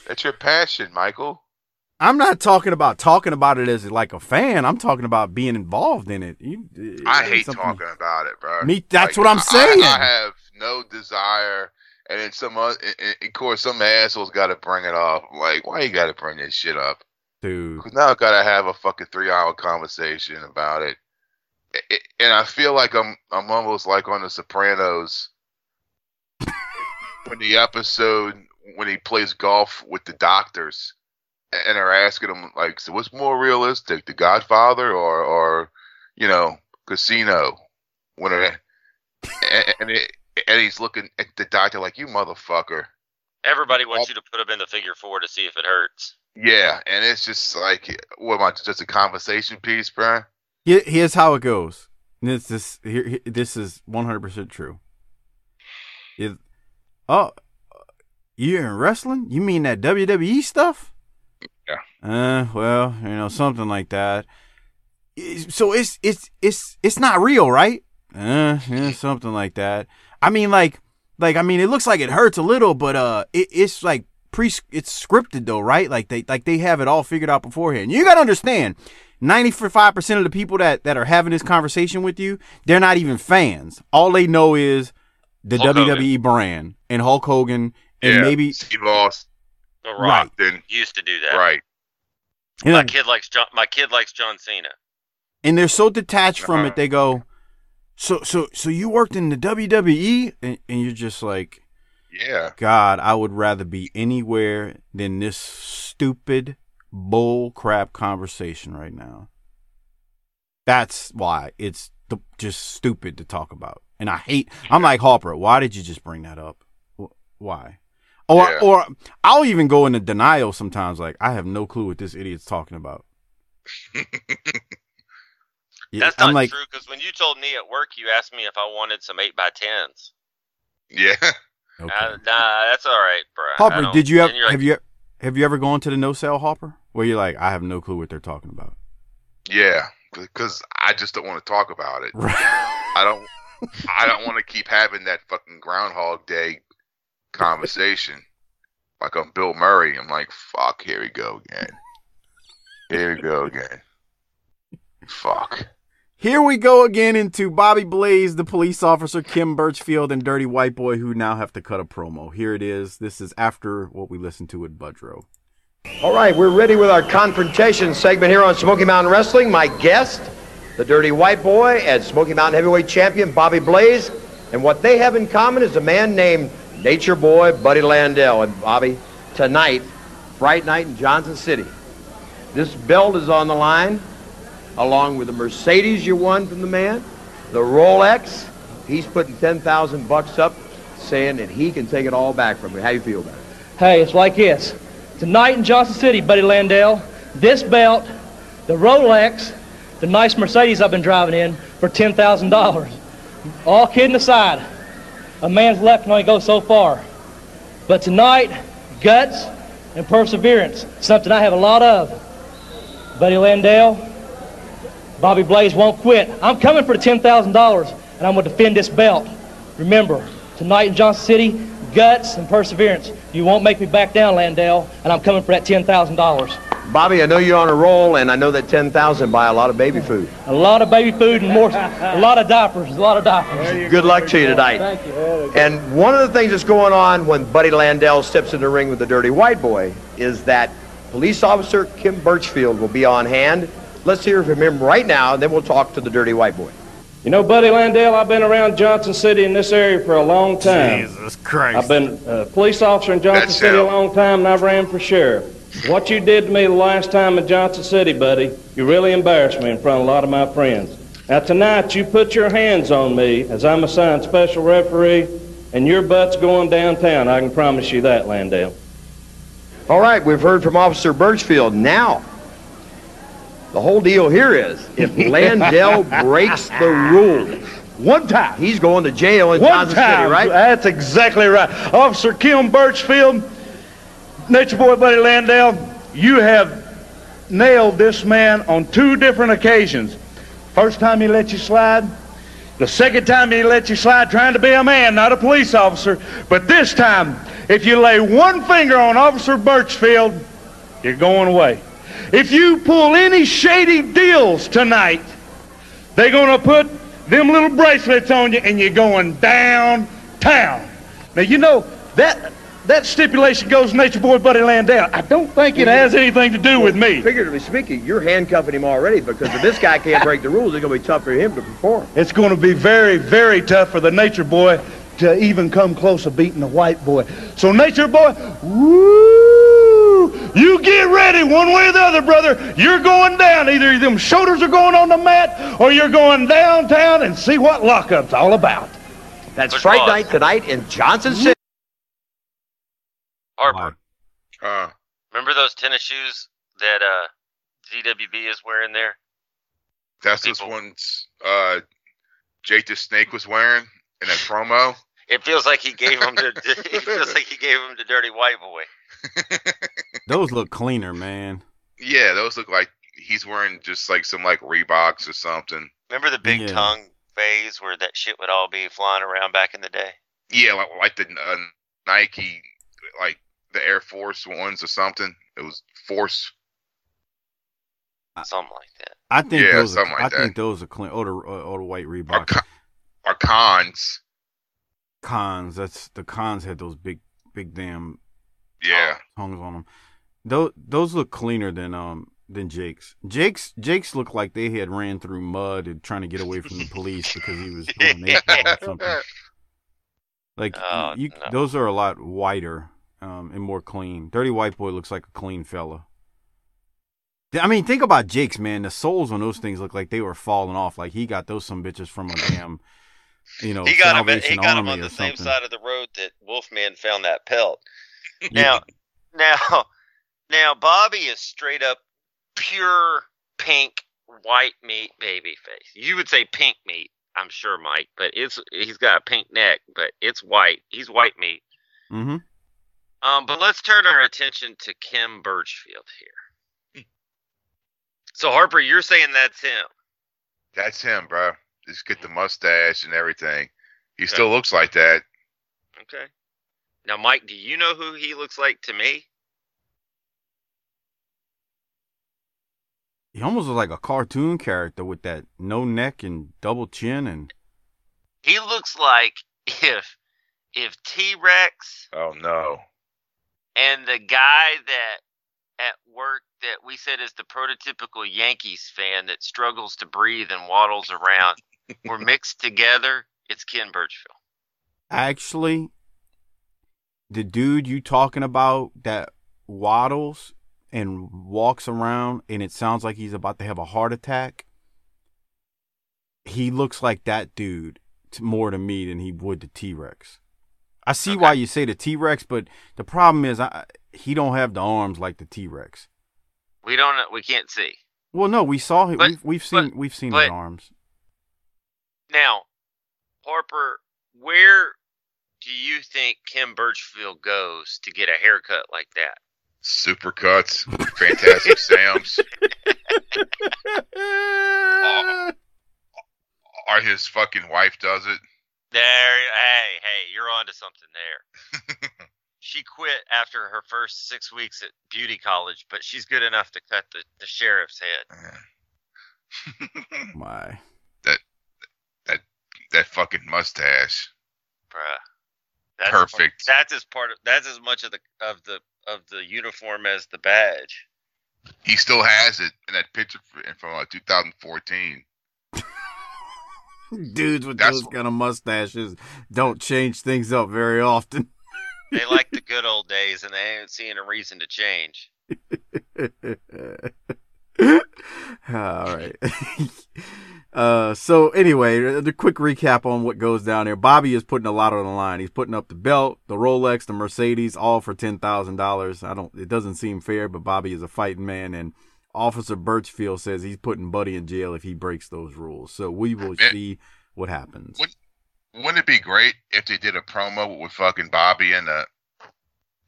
That's your passion, Michael. I'm not talking about talking about it as like a fan. I'm talking about being involved in it. You, it I hate something. talking about it, bro. Me, that's like, what I'm I, saying. I, I have no desire. And then some, other, and of course, some assholes got to bring it up. Like, why you got to bring this shit up, dude? Because now I gotta have a fucking three-hour conversation about it. It, it, and I feel like I'm, I'm almost like on The Sopranos when the episode when he plays golf with the doctors, and are asking him like, so what's more realistic, The Godfather or, or you know, Casino? When are they, and, and it. And he's looking at the doctor like, you motherfucker. Everybody wants you to put him in the figure four to see if it hurts. Yeah, and it's just like, what am I, just a conversation piece, Brian? Here's how it goes. This, this, here, this is one hundred percent true. It, oh, you're in wrestling? You mean that W W E stuff? Yeah. Uh, well, you know, something like that. So it's it's it's it's not real, right? Uh, yeah, something like that. I mean, like, like I mean, it looks like it hurts a little, but uh, it, it's like pre, it's scripted though, right? Like they, like they have it all figured out beforehand. You gotta understand, ninety-five percent of the people that that are having this conversation with you, they're not even fans. All they know is the Hulk W W E Hogan. brand and Hulk Hogan and yeah, maybe Steve Austin. The Rock right. used to do that, right? My like, kid likes John. My kid likes John Cena. And they're so detached uh-huh. from it, they go. So so so you worked in the W W E, and, and you're just like, yeah. God, I would rather be anywhere than this stupid bull crap conversation right now. That's why it's th- just stupid to talk about. And I hate, I'm like, Harper, why did you just bring that up? Why? Or yeah. or I'll even go into denial sometimes, like, I have no clue what this idiot's talking about. Yeah, that's not I'm like, true, because when you told me at work, you asked me if I wanted some eight by tens. Yeah. Okay. Uh, nah, that's all right, bro. Hopper, did you have, like, have you have you ever gone to the no-sell, Hopper? Where you're like, I have no clue what they're talking about. Yeah, because I just don't want to talk about it. Right. I don't I don't want to keep having that fucking Groundhog Day conversation. Like I'm Bill Murray. I'm like, fuck, here we go again. Here we go again. Fuck. Here we go again into Bobby Blaze, the police officer, Kim Birchfield, and Dirty White Boy, who now have to cut a promo. Here it is. This is after what we listened to at Budrow. All right, we're ready with our confrontation segment here on Smoky Mountain Wrestling. My guest, the Dirty White Boy and Smoky Mountain Heavyweight Champion, Bobby Blaze. And what they have in common is a man named Nature Boy, Buddy Landel. And Bobby, tonight, Fright Night in Johnson City. This belt is on the line, along with the Mercedes you won from the man, the Rolex. He's putting ten thousand bucks up, saying that he can take it all back from you. How do you feel about it? Hey, it's like this. Tonight in Johnson City, Buddy Landel, this belt, the Rolex, the nice Mercedes I've been driving in for ten thousand dollars. All kidding aside, a man's left can only go so far. But tonight, guts and perseverance, something I have a lot of. Buddy Landel, Bobby Blaze won't quit. I'm coming for the ten thousand dollars, and I'm going to defend this belt. Remember, tonight in Johnson City, guts and perseverance. You won't make me back down, Landel, and I'm coming for that ten thousand dollars. Bobby, I know you're on a roll, and I know that ten thousand dollars buy a lot of baby food. A lot of baby food and more, a lot of diapers, a lot of diapers. Good luck to you tonight. Thank you. And one of the things that's going on when Buddy Landel steps in the ring with the Dirty White Boy is that police officer Kim Birchfield will be on hand. Let's hear from him right now, and then we'll talk to the Dirty White Boy. You know, Buddy Landel, I've been around Johnson City in this area for a long time. Jesus Christ. I've been a police officer in Johnson City a long time, and I've ran for sheriff. What you did to me the last time in Johnson City, Buddy, you really embarrassed me in front of a lot of my friends. Now, tonight, you put your hands on me as I'm assigned special referee, and your butt's going downtown. I can promise you that, Landel. All right, we've heard from Officer Birchfield. Now, the whole deal here is, if Landel breaks the rules one time, he's going to jail in Johnson City, right? That's exactly right. Officer Kim Birchfield, Nature Boy Buddy Landel, you have nailed this man on two different occasions. First time he let you slide, the second time he let you slide trying to be a man, not a police officer. But this time, if you lay one finger on Officer Birchfield, you're going away. If you pull any shady deals tonight, they're going to put them little bracelets on you, and you're going downtown. Now, you know, that that stipulation goes to Nature Boy Buddy Landel. I don't think it has anything to do with me. Figuratively speaking, you're handcuffing him already, because if this guy can't break the rules, it's going to be tough for him to perform. It's going to be very, very tough for the Nature Boy to even come close to beating the White Boy. So, Nature Boy, woo, you get ready one way or the other, brother. You're going down. Either them shoulders are going on the mat, or you're going downtown and see what lockup's all about. That's Fright Night tonight in Johnson City. Harper, uh, remember those tennis shoes that uh, D W B is wearing there? That's People. This one's uh, Jake the Snake was wearing. In a promo, it feels like he gave him to. It feels like he gave him to Dirty White Boy. Those look cleaner, man. Yeah, those look like he's wearing just like some like Reeboks or something. Remember the big yeah. tongue phase where that shit would all be flying around back in the day? Yeah, like, like the uh, Nike, like the Air Force ones or something. It was Force. Something like that. I think. Yeah, those something are, like I that. I think those are clean. Oh, the, oh, the white Reeboks. I, Or cons. Cons. That's the cons had those big, big damn yeah tongues on them. Those those look cleaner than um than Jake's. Jake's Jake's looked like they had ran through mud and trying to get away from the police because he was doing or something. Like oh, you, no. those are a lot wider um and more clean. Dirty White Boy looks like a clean fella. I mean, think about Jake's, man. The soles on those things look like they were falling off. Like he got those some bitches from a damn. You know, he got him. He got him on the same side of the road that Wolfman found that pelt. Now, yeah. now, now, Bobby is straight up pure pink white meat baby face. You would say pink meat, I'm sure, Mike, but it's he's got a pink neck, but it's white. He's white meat. Mm-hmm. Um, but let's turn our attention to Kim Birchfield here. So Harper, you're saying that's him? That's him, bro. Just get the mustache and everything. He okay. still looks like that. Okay. Now, Mike, do you know who he looks like to me? He almost looks like a cartoon character with that no neck and double chin. And he looks like if if T-Rex. Oh, no. And the guy that at work that we said is the prototypical Yankees fan that struggles to breathe and waddles around. We're mixed together. It's Ken Birchfield. Actually, the dude you talking about that waddles and walks around and it sounds like he's about to have a heart attack, he looks like that dude more to me than he would to T-Rex. I see okay. why you say the T-Rex, but the problem is I, he don't have the arms like the T-Rex. We don't. We can't see. Well, no, we saw him. But, we've, we've seen. But, we've seen but, his arms. Now, Harper, where do you think Kim Birchfield goes to get a haircut like that? Supercuts, Fantastic Sam's, why his fucking wife does it. There, hey, hey, you're onto something there. She quit after her first six weeks at beauty college, but she's good enough to cut the, the sheriff's head. My that that that fucking mustache, bruh. That's perfect. Part, that's as part of that's as much of the of the of the uniform as the badge. He still has it in that picture from like two thousand fourteen. Dudes with That's those kind of mustaches don't change things up very often. They like the good old days, and they ain't seeing a reason to change. All right. uh, so anyway, the quick recap on what goes down there. Bobby is putting a lot on the line. He's putting up the belt, the Rolex, the Mercedes, all for ten thousand dollars. I don't. It doesn't seem fair, but Bobby is a fighting man, and Officer Birchfield says he's putting Buddy in jail if he breaks those rules. So we will it, see what happens. Wouldn't, wouldn't it be great if they did a promo with fucking Bobby in a,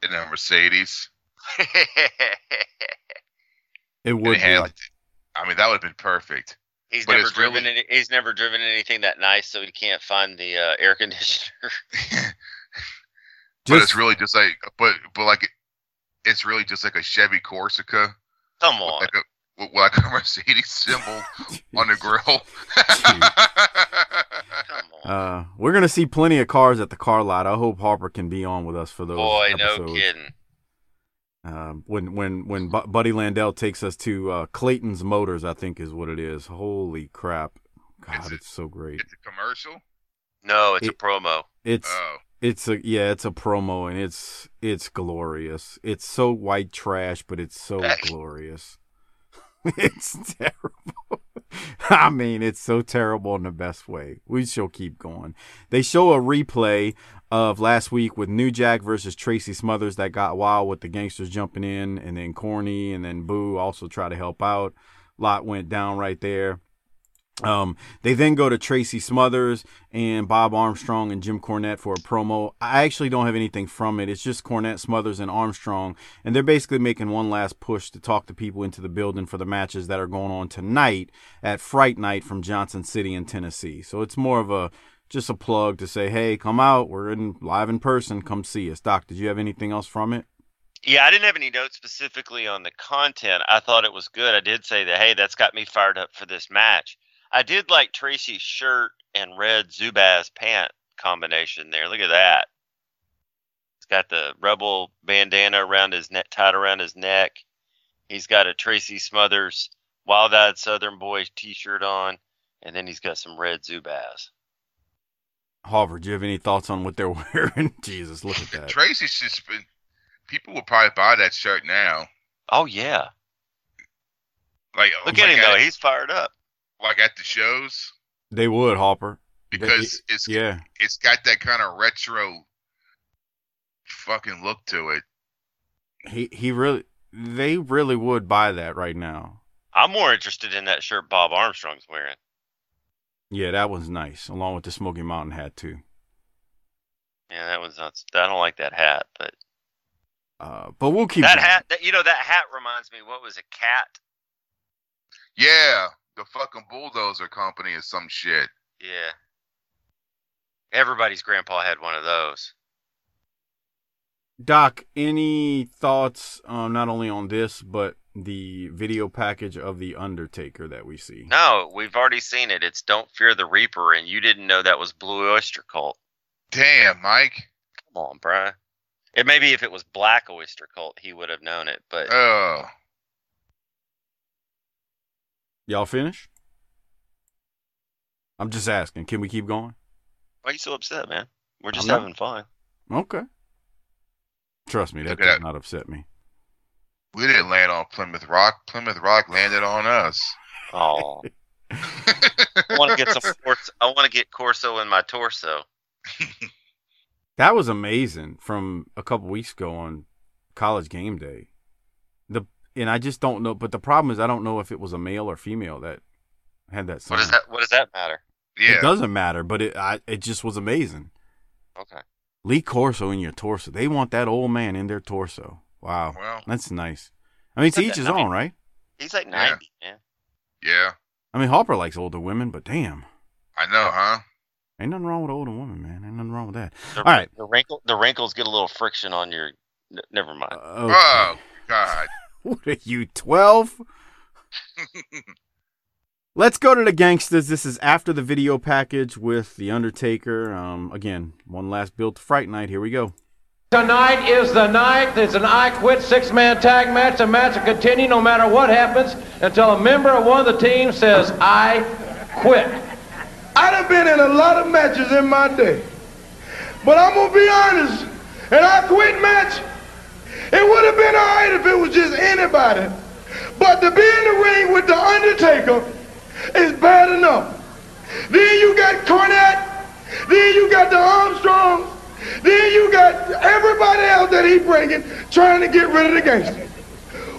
in a Mercedes? It would be. Like, I mean, that would have been perfect. He's but never driven. Really, any, he's never driven anything that nice, so he can't find the uh, air conditioner. Just, but it's really just like, but but like, it's really just like a Chevy Corsica. Come on. With like, a, with like a Mercedes symbol on the grill. Come on. Uh, we're going to see plenty of cars at the car lot. I hope Harper can be on with us for those Boy, episodes. No kidding. Uh, when when, when B- Buddy Landel takes us to uh, Clayton's Motors, I think is what it is. Holy crap. God, it's, a, it's so great. It's a commercial? No, it's it, a promo. It's oh. It's a yeah, it's a promo, and it's it's glorious. It's so white trash, but it's so hey. glorious. It's terrible. I mean, it's so terrible in the best way. We shall keep going. They show a replay of last week with New Jack versus Tracy Smothers that got wild with the gangsters jumping in, and then Corny, and then Boo also try to help out. A lot went down right there. Um, they then go to Tracy Smothers and Bob Armstrong and Jim Cornette for a promo. I actually don't have anything from it. It's just Cornette, Smothers, and Armstrong. And they're basically making one last push to talk the people into the building for the matches that are going on tonight at Fright Night from Johnson City in Tennessee. So it's more of a just a plug to say, hey, come out. We're in live in person. Come see us. Doc, did you have anything else from it? Yeah, I didn't have any notes specifically on the content. I thought it was good. I did say that, hey, that's got me fired up for this match. I did like Tracy's shirt and red Zubaz pant combination there. Look at that. He's got the Rebel bandana around his neck, tied around his neck. He's got a Tracy Smothers Wild-Eyed Southern Boy t-shirt on, and then he's got some red Zubaz. Harvard, do you have any thoughts on what they're wearing? Jesus, look at that. Tracy's just been... People will probably buy that shirt now. Oh, yeah. Like, look oh at him, God. Though. He's fired up. Like at the shows, they would Harper because it, it's yeah, it's got that kind of retro fucking look to it. He he really, they really would buy that right now. I'm more interested in that shirt Bob Armstrong's wearing. Yeah, that one's nice, along with the Smoky Mountain hat too. Yeah, that one's not. I don't like that hat, but uh, but we'll keep that going. Hat. That, you know, that hat reminds me. What was it, Cat? Yeah. The fucking bulldozer company is some shit. Yeah. Everybody's grandpa had one of those. Doc, any thoughts um, not only on this, but the video package of The Undertaker that we see? No, we've already seen it. It's Don't Fear the Reaper, and you didn't know that was Blue Oyster Cult. Damn, Mike. Come on, bro. It may be if it was Black Oyster Cult, he would have known it, but... Oh... Y'all finish? I'm just asking. Can we keep going? Why are you so upset, man? We're just not... having fun. Okay. Trust me, that does not upset me. We didn't land on Plymouth Rock. Plymouth Rock landed on us. Oh. I want to get some. I want to get Corso in my torso. That was amazing from a couple weeks ago on College Game Day. The. And I just don't know. But the problem is I don't know if it was a male or female that had that song. What does that, what does that matter? Yeah. It doesn't matter, but it I, it just was amazing. Okay. Lee Corso in your torso. They want that old man in their torso. Wow. Well, that's nice. I mean, it's each his own, right? He's like ninety, yeah. man. Yeah. I mean, Harper likes older women, but damn. I I know, huh? Ain't nothing wrong with an older woman, man. Ain't nothing wrong with that. The, All right. The, wrinkle, the wrinkles get a little friction on your... N- never mind. Uh, okay. Oh, God. What are you, twelve? Let's go to the Gangsters. This is after the video package with The Undertaker. Um, again, one last build to Fright Night. Here we go. Tonight is the night. There's an I Quit six-man tag match. The match will continue no matter what happens until a member of one of the teams says, I quit. I done been in a lot of matches in my day, but I'm going to be honest, an I Quit match, it would have been all right if it was just anybody, but to be in the ring with The Undertaker is bad enough. Then you got Cornette, then you got the Armstrongs, then you got everybody else that he bringing, trying to get rid of the gangster.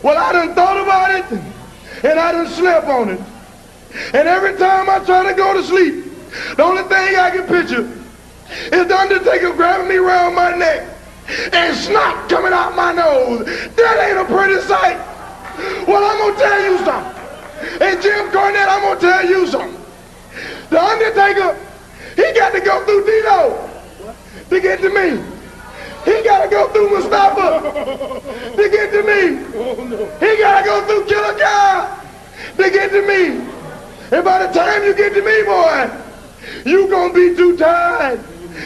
Well, I done thought about it, and I done slept on it. And every time I try to go to sleep, the only thing I can picture is the Undertaker grabbing me around my neck and snot coming out my nose. That ain't a pretty sight. Well, I'm going to tell you something. And Jim Cornette, I'm going to tell you something. The Undertaker, he got to go through Dino to get to me. He got to go through Mustafa to get to me. He got to go through Killer Kyle to get to me. And by the time you get to me, boy, you going to be too tired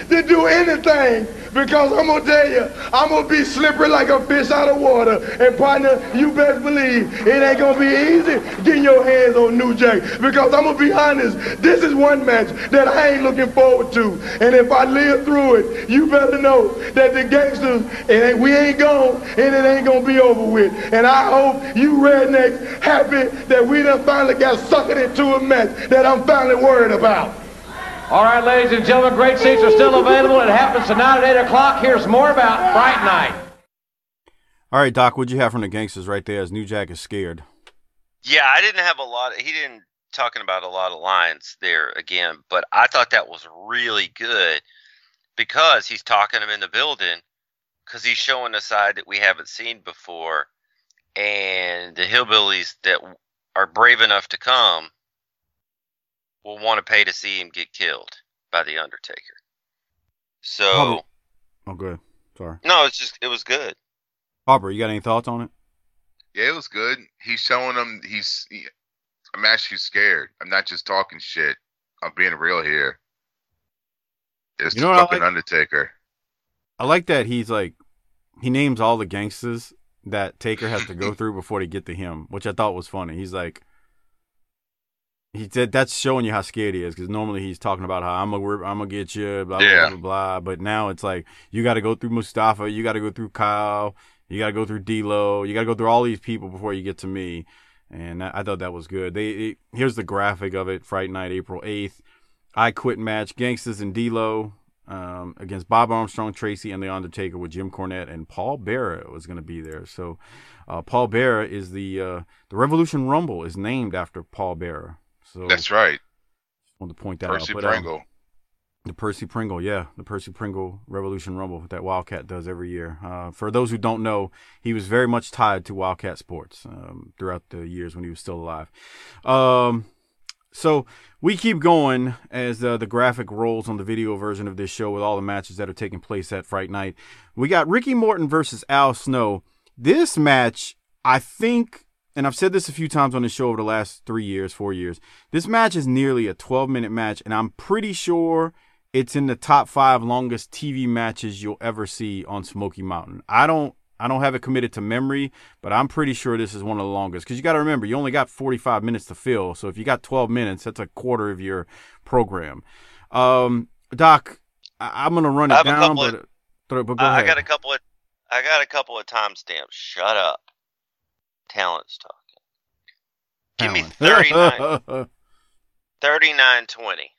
to do anything, because I'm going to tell you, I'm going to be slippery like a fish out of water. And partner, you best believe it ain't going to be easy getting your hands on New Jack, because I'm going to be honest, this is one match that I ain't looking forward to. And if I live through it, you better know that the gangsters, and we ain't gone, and it ain't going to be over with. And I hope you rednecks happy that we done finally got suckered into a match that I'm finally worried about. All right, ladies and gentlemen, great seats are still available. It happens tonight at eight o'clock. Here's more about Fright Night. All right, Doc, what'd you have from the Gangsters right there as New Jack is scared? Yeah, I didn't have a lot. Of, he didn't talking about a lot of lines there again, but I thought that was really good because he's talking him in the building, because he's showing a side that we haven't seen before, and the hillbillies that are brave enough to come will want to pay to see him get killed by The Undertaker. So, Robert. Oh, good. Sorry. No, it's just it was good. Harper, you got any thoughts on it? Yeah, it was good. He's showing him he's. He, I'm actually scared. I'm not just talking shit. I'm being real here. It's you the fucking like? Undertaker. I like that he's like he names all the gangsters that Taker has to go through before they get to him, which I thought was funny. He's like. He said that's showing you how scared he is, because normally he's talking about how I'm gonna I'm gonna get you, blah, yeah. blah blah blah. But now it's like you got to go through Mustafa, you got to go through Kyle, you got to go through D-Lo, you got to go through all these people before you get to me. And I, I thought that was good. They it, here's the graphic of it: Fright Night, April eighth, I Quit match, Gangsters and D-Lo um, against Bob Armstrong, Tracy, and The Undertaker, with Jim Cornette and Paul Bearer was gonna be there. So uh, Paul Bearer is the uh, the Revolution Rumble is named after Paul Bearer. So that's right. I wanted to point that Percy out. Percy Pringle. Um, the Percy Pringle, yeah. The Percy Pringle Revolution Rumble that Wildcat does every year. Uh, for those who don't know, he was very much tied to Wildcat Sports um, throughout the years when he was still alive. Um, so we keep going as uh, the graphic rolls on the video version of this show with all the matches that are taking place at Fright Night. We got Ricky Morton versus Al Snow. This match, I think... and I've said this a few times on the show over the last three years, four years. This match is nearly a twelve-minute match, and I'm pretty sure it's in the top five longest T V matches you'll ever see on Smoky Mountain. I don't, I don't have it committed to memory, but I'm pretty sure this is one of the longest. Because you got to remember, you only got forty-five minutes to fill. So if you got twelve minutes, that's a quarter of your program. Um, Doc, I- I'm gonna run it down, but, of, but go I, ahead. I got a couple of, I got a couple of timestamps. Shut up. Talent's talking. Give me thirty-nine thirty-nine twenty.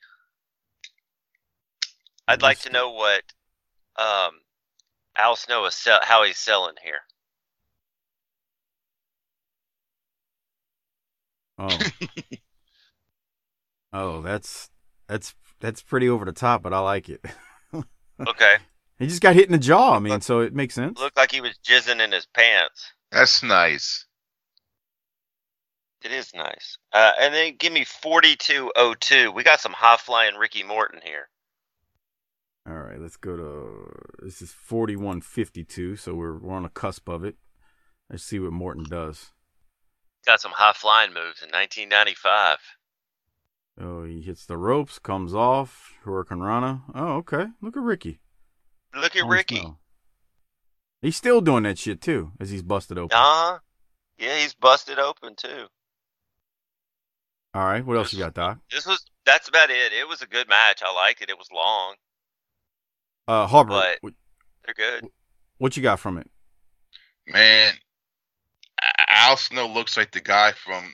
I'd like to know what um, Al Snow is sell- how he's selling here. Oh, oh, that's that's that's pretty over the top, but I like it. Okay. He just got hit in the jaw. I mean, looked, so it makes sense. Looked like he was jizzing in his pants. That's nice. It is nice. Uh, and then give me forty-two oh two. We got some high-flying Ricky Morton here. All right, let's go to... This is forty-one fifty-two, so we're, we're on the cusp of it. Let's see what Morton does. Got some high-flying moves in nineteen ninety-five. Oh, he hits the ropes, comes off, Hurricanrana. Oh, okay. Look at Ricky. Look at Al Ricky. Snow. He's still doing that shit, too, as he's busted open. Uh-huh. Yeah, he's busted open, too. All right. What else this, you got, Doc? This was That's about it. It was a good match. I liked it. It was long. Uh, Harper. But what, they're good. What you got from it? Man, Al Snow looks like the guy from...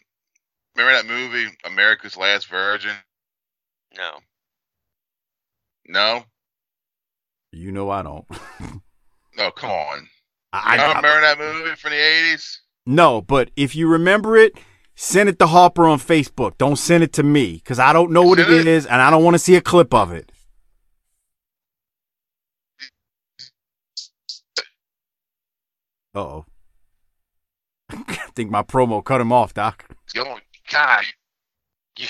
Remember that movie, America's Last Virgin? No. No? You know I don't. No, come on. I, you don't I, remember I, that movie from the eighties? No, but if you remember it, send it to Harper on Facebook. Don't send it to me, because I don't know what it, it is, and I don't want to see a clip of it. Uh-oh. I think my promo cut him off, Doc. Yo, God, you,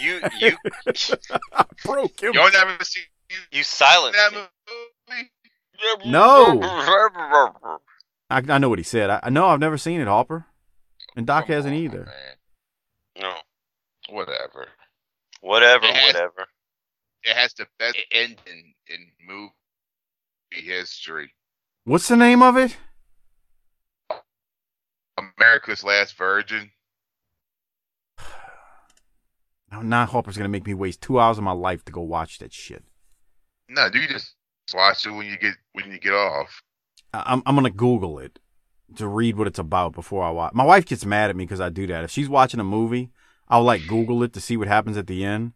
you, you, Bro, you'll never see you silenced that movie. No, I, I know what he said. I know I've never seen it, Harper, and Doc Come hasn't on, either. Man. No, whatever, whatever, it has, whatever. It has the best ending in, in movie history. What's the name of it? America's Last Virgin. Now Harper's gonna make me waste two hours of my life to go watch that shit. No, you just watch it when you get when you get off. I'm I'm gonna Google it to read what it's about before I watch. My wife gets mad at me because I do that. If she's watching a movie, I'll like Google it to see what happens at the end.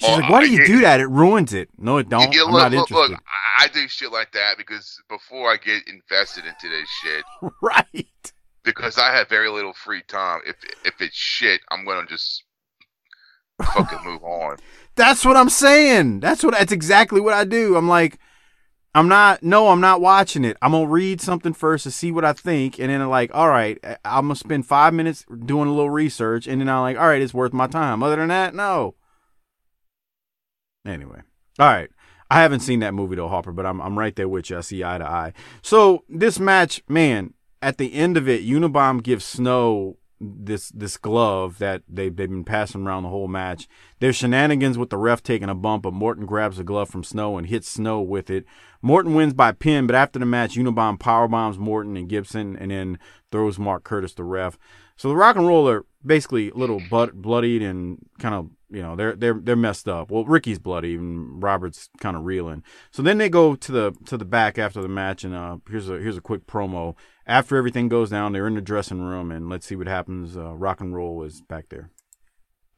She's well, like, "Why do you do that? It ruins it." No, it don't. Yeah, look, I'm not look, interested. Look, I do shit like that because before I get invested into this shit, right? Because I have very little free time. If if it's shit, I'm gonna just. Fucking move on. That's what I'm saying. That's what. That's exactly what I do. I'm like, I'm not. No, I'm not watching it. I'm gonna read something first to see what I think, and then I'm like, all right, I'm gonna spend five minutes doing a little research, and then I'm like, all right, it's worth my time. Other than that, no. Anyway, all right. I haven't seen that movie though, Harper, but I'm I'm right there with you. I see eye to eye. So this match, man. At the end of it, Unabomber gives Snow this this glove that they've, they've been passing around the whole match. There's shenanigans with the ref taking a bump, but Morton grabs the glove from Snow and hits Snow with it. Morton wins by pin, but after the match, Unabomber powerbombs Morton and Gibson and then throws Mark Curtis, the ref. So the Rock and Roll are basically a little but- bloodied and kind of, you know, they're they're they're messed up. Well, Ricky's bloody and Robert's kind of reeling. So then they go to the to the back after the match, and uh, here's a here's a quick promo. After everything goes down, they're in the dressing room, and let's see what happens. Uh, Rock and Roll is back there.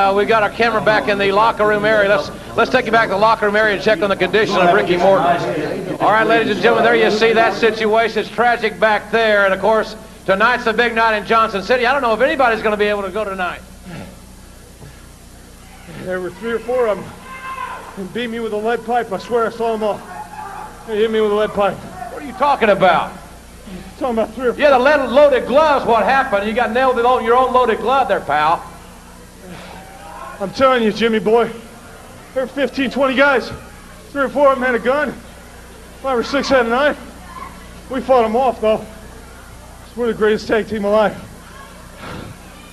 Uh, we got our camera back in the locker room area. Let's let's take you back to the locker room area and check on the condition of Ricky Morton. All right, ladies and gentlemen, there you see that situation. It's tragic back there, and of course, tonight's the big night in Johnson City. I don't know if anybody's going to be able to go tonight. There were three or four of them, and beat me with a lead pipe. I swear I saw them all. They hit me with a lead pipe. What are you talking about? Talking about three or four. Yeah, the lead-loaded gloves, what happened? You got nailed with your own loaded glove there, pal. I'm telling you, Jimmy boy, there were fifteen, twenty guys. Three or four of them had a gun. Five or six had a knife. We fought them off, though. We're the greatest tag team alive.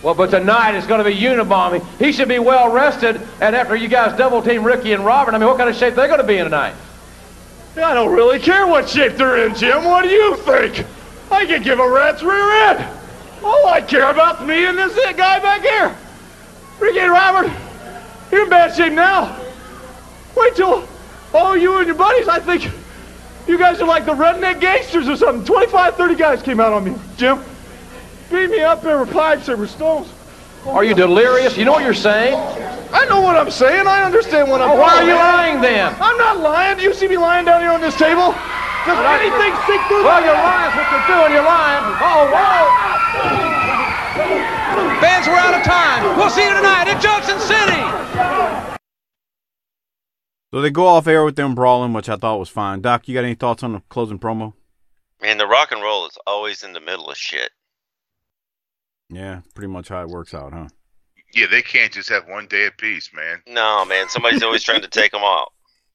Well, but tonight it's going to be Unabomber. He should be well-rested, and after you guys double-team Ricky and Robert, I mean, what kind of shape they're going to be in tonight? I don't really care what shape they're in, Jim. What do you think? I could give a rat's rear end. All I care about is me and this guy back here. Ricky and Robert, you're in bad shape now. Wait till all you and your buddies, I think, you guys are like the redneck gangsters or something. twenty-five, thirty guys came out on me, Jim. Beat me up. There were pipes. There were stones. Oh, are you delirious? You know what you're saying? I know what I'm saying. I understand what I'm saying. Oh, why are you lying then? I'm not lying. Do you see me lying down here on this table? Does well, anything stick through well, the Well, you're lying. What you're doing, you're lying. Oh, whoa. Fans, we're out of time. We'll see you tonight at Johnson City. So they go off air with them brawling, which I thought was fine. Doc, you got any thoughts on the closing promo? Man, the Rock and Roll is always in the middle of shit. Yeah, pretty much how it works out, huh? Yeah, they can't just have one day of peace, man. No, man. Somebody's always trying to take them out.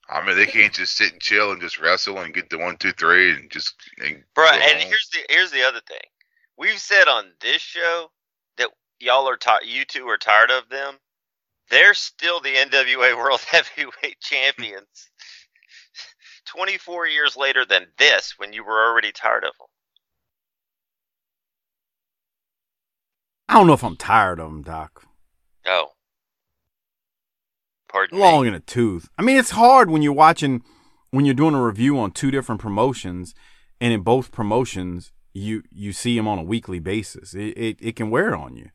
I mean, they can't just sit and chill and just wrestle and get the one, two, three and just. And Bro, and home. here's the here's the other thing. We've said on this show that y'all are tired. You two are tired of them. They're still the N W A World Heavyweight Champions. twenty-four years later than this, when you were already tired of them. I don't know if I'm tired of them, Doc. Oh. Pardon Long me. in a tooth. I mean, it's hard when you're watching, when you're doing a review on two different promotions, and in both promotions, you, you see them on a weekly basis. It, it, it can wear on you.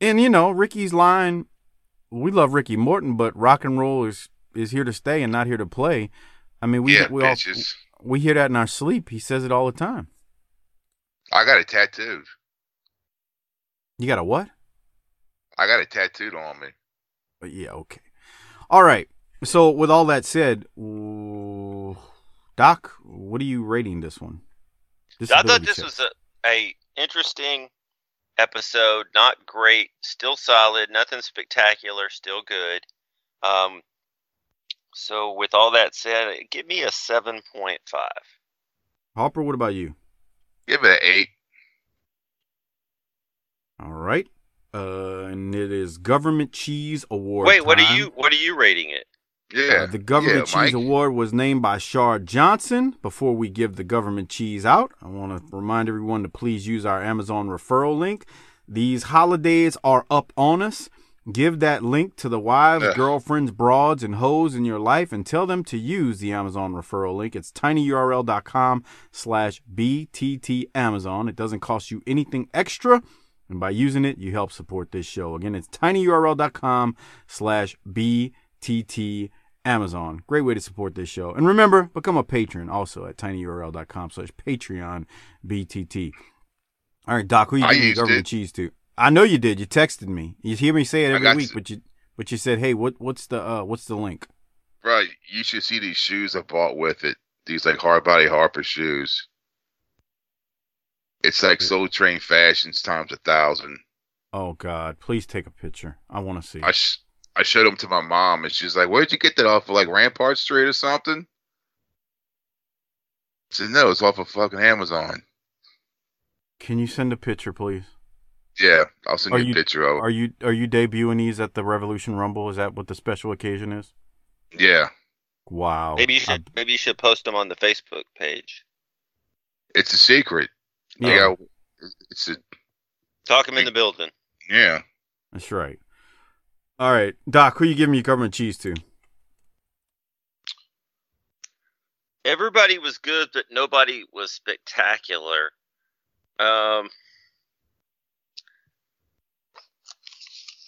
And, you know, Ricky's line, we love Ricky Morton, but rock and roll is, is here to stay and not here to play. I mean, we yeah, we, all, we hear that in our sleep. He says it all the time. I got it tattooed. You got a what? I got it tattooed on me. But yeah, okay. All right. So with all that said, ooh, Doc, what are you rating this one? I thought this check. was a, a interesting episode. Not great. Still solid. Nothing spectacular. Still good. Um. So with all that said, give me a seven point five. Harper, what about you? Give it an eight. All right. Uh, and it is Government Cheese Award. Wait, time. what are you? What are you rating it? Yeah, uh, the Government yeah, Cheese Mike. Award was named by Shard Johnson. Before we give the Government Cheese out, I want to remind everyone to please use our Amazon referral link. These holidays are up on us. Give that link to the wives, Ugh. girlfriends, broads, and hoes in your life, and tell them to use the Amazon referral link. It's tinyurl dot com slash B T T Amazon. It doesn't cost you anything extra. And by using it, you help support this show. Again, it's tinyurl dot com slash B T T Amazon. Great way to support this show. And remember, become a patron also at tinyurl dot com slash Patreon B T T. All right, Doc, who you giving government it. cheese to? I know you did. You texted me. You hear me say it every week, to. but you but you said, hey, what what's the uh, what's the link? Right. You should see these shoes I bought with it. These like Hardbody Harper shoes. It's like Soul Train fashions times a thousand. Oh, God. Please take a picture. I want to see. I sh- I showed them to my mom, and she's like, where'd you get that off of, like, Rampart Street or something? I said, no, it's off of fucking Amazon. Can you send a picture, please? Yeah, I'll send you, you a picture of it. Are you, are you debuting these at the Revolution Rumble? Is that what the special occasion is? Yeah. Wow. Maybe you should, I... maybe you should post them on the Facebook page. It's a secret. Yeah, yeah, it's a talk him in the building. Yeah, that's right. All right, Doc, who you giving your government cheese to? Everybody was good, but nobody was spectacular. Um,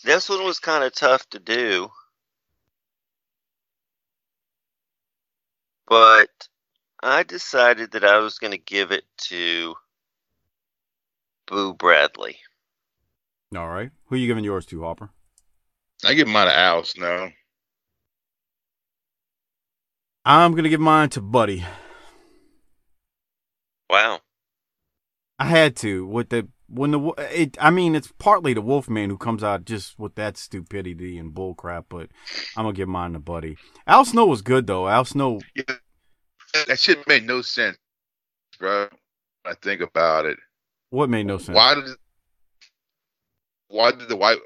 this one was kind of tough to do, but I decided that I was going to give it to Boo Bradley. All right. Who are you giving yours to, Hopper? I give mine to Al Snow. I'm going to give mine to Buddy. Wow. I had to. With the, when the, it, I mean, it's partly the Wolfman who comes out just with that stupidity and bullcrap, but I'm going to give mine to Buddy. Al Snow was good, though. Al Snow. Yeah. That shit made no sense, bro. I think about it. What made no sense? Why did why did the why,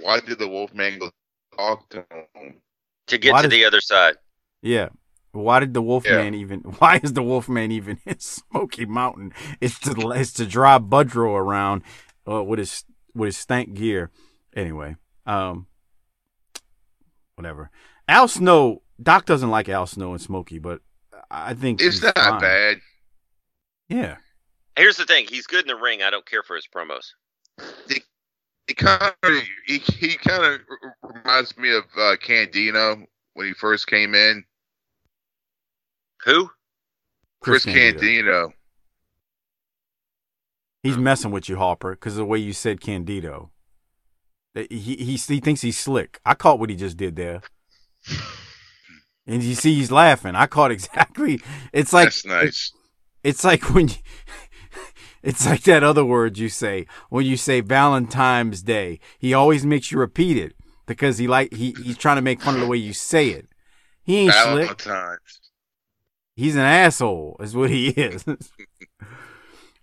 why did the Wolfman go talk to him to get why to did, the other side? Yeah. Why did the Wolfman yeah. even? Why is the Wolfman even in Smoky Mountain? It's to it's to drive Budro around uh, with his with his stank gear. Anyway, um, whatever. Al Snow. Doc doesn't like Al Snow and Smokey, but I think it's not fine. bad. Yeah. Here's the thing. He's good in the ring. I don't care for his promos. He, he kind of he, he kind of reminds me of uh, Candido when he first came in. Who? Chris, Chris Candido. Candido. He's messing with you, Harper, because of the way you said Candido. He, he, he thinks he's slick. I caught what he just did there. And you see he's laughing. I caught exactly. It's like, That's nice. It's, it's like when you... It's like that other word you say when you say Valentine's Day. He always makes you repeat it because he like he he's trying to make fun of the way you say it. He ain't Valentine's. Slick. He's an asshole, is what he is.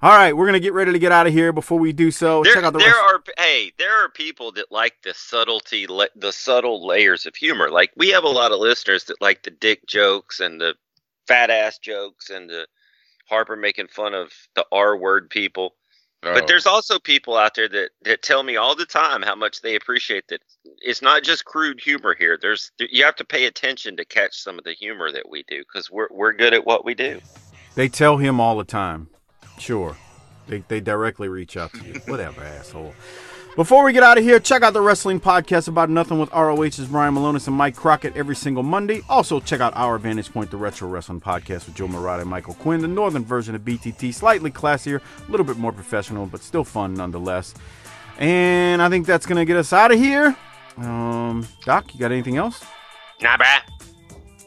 All right, we're gonna get ready to get out of here. Before we do so, there, check out the. There rest- are hey, there are people that like the subtlety, the subtle layers of humor. Like we have a lot of listeners that like the dick jokes and the fat ass jokes and the Harper making fun of the R word people. Oh. But there's also people out there that, that tell me all the time how much they appreciate that. It's not just crude humor here. There's you have to pay attention to catch some of the humor that we do because we're we're good at what we do. They tell him all the time. Sure. They they directly reach out to you. Whatever, asshole. Before we get out of here, check out the Wrestling Podcast About Nothing with R O H's Brian Malonis and Mike Crockett every single Monday. Also, check out Our Vantage Point, the Retro Wrestling Podcast with Joe Marotta and Michael Quinn, the northern version of B T T, slightly classier, a little bit more professional, but still fun nonetheless. And I think that's going to get us out of here. Um, Doc, you got anything else? Nah, bruh.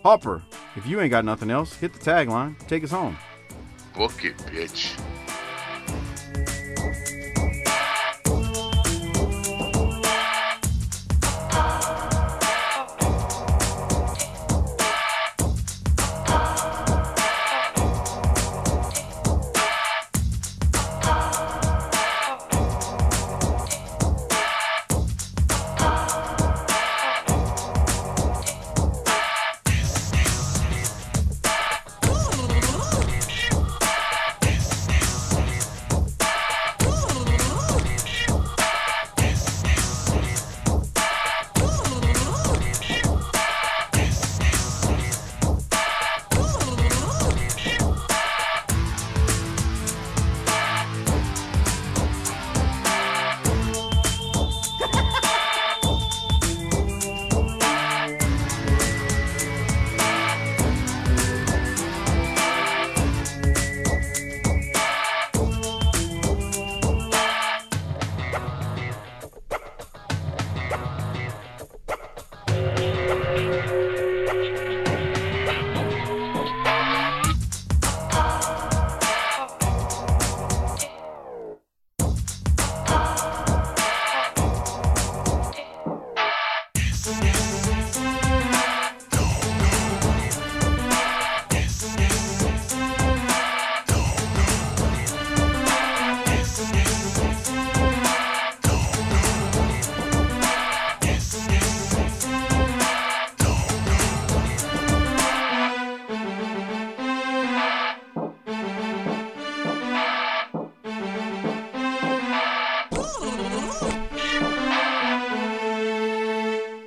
Harper, if you ain't got nothing else, hit the tagline. Take us home. Book it, bitch.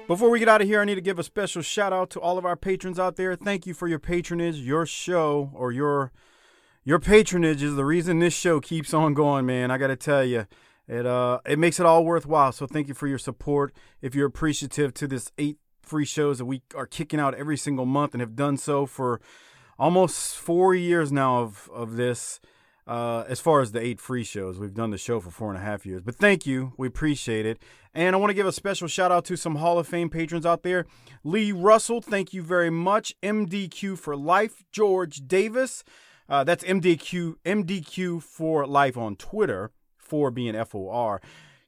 Before we get out of here, I need to give a special shout out to all of our patrons out there. Thank you for your patronage. Your show or your your patronage is the reason this show keeps on going, man. I got to tell you, it uh it makes it all worthwhile. So thank you for your support. If you're appreciative to this eight free shows that we are kicking out every single month and have done so for almost four years now of of this. Uh, as far as the eight free shows, we've done the show for four and a half years. But thank you. We appreciate it. And I want to give a special shout out to some Hall of Fame patrons out there. Lee Russell, thank you very much. M D Q for Life. George Davis, uh, that's M D Q, M D Q for Life on Twitter, for being F O R.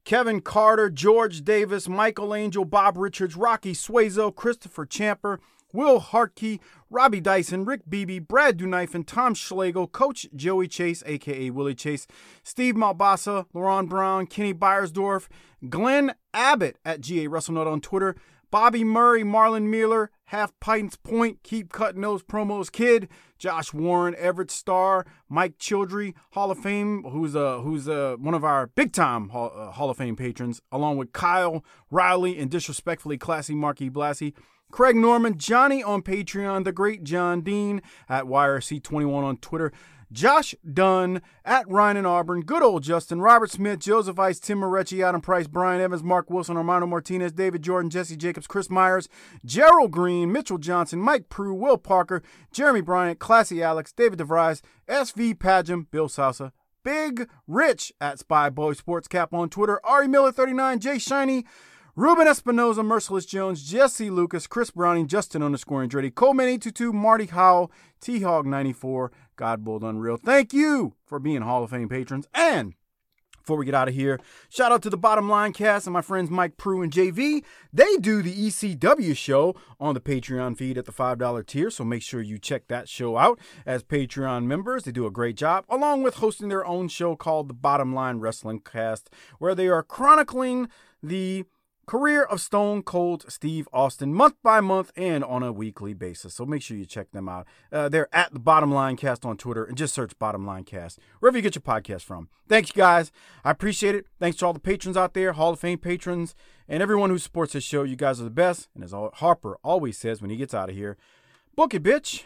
Kevin Carter, George Davis, Michael Angel, Bob Richards, Rocky Suazo, Christopher Champer, Will Hartke, Robbie Dyson, Rick Beebe, Brad Duknife, and Tom Schlegel, Coach Joey Chase, a k a. Willie Chase, Steve Malbasa, Laurent Brown, Kenny Beiersdorf, Glenn Abbott at G A WrestleNut on Twitter, Bobby Murray, Marlon Mueller, Half Pints Point, Keep Cutting Those Promos Kid, Josh Warren, Everett Starr, Mike Childry, Hall of Fame, who's uh, who's uh, one of our big-time Hall, uh, Hall of Fame patrons, along with Kyle Riley and disrespectfully classy Marky Blassie, Craig Norman, Johnny on Patreon, The Great John Dean at Y R C twenty-one on Twitter, Josh Dunn at Ryan and Auburn, Good Old Justin, Robert Smith, Joseph Ice, Tim Morecci, Adam Price, Brian Evans, Mark Wilson, Armando Martinez, David Jordan, Jesse Jacobs, Chris Myers, Gerald Green, Mitchell Johnson, Mike Prue, Will Parker, Jeremy Bryant, Classy Alex, David DeVries, S V Padgham, Bill Sousa, Big Rich at Spy Boy Sports Cap on Twitter, Ari Miller thirty-nine, Jay Shiny, Ruben Espinosa, Merciless Jones, Jesse Lucas, Chris Browning, Justin Underscore Andretti, Coleman eight two two, Marty Howell, T-Hog ninety-four, Godbold Unreal. Thank you for being Hall of Fame patrons. And before we get out of here, shout out to the Bottom Line cast and my friends Mike Prue and J V. They do the E C W show on the Patreon feed at the five dollar tier, so make sure you check that show out. As Patreon members, they do a great job, along with hosting their own show called the Bottom Line Wrestling Cast, where they are chronicling the career of Stone Cold Steve Austin month by month and on a weekly basis. So make sure you check them out. Uh, they're at the Bottom Line Cast on Twitter, and just search Bottom Line Cast wherever you get your podcast from. Thanks, you guys. I appreciate it. Thanks to all the patrons out there, Hall of Fame patrons, and everyone who supports this show. You guys are the best. And as Harper always says when he gets out of here, book it, bitch.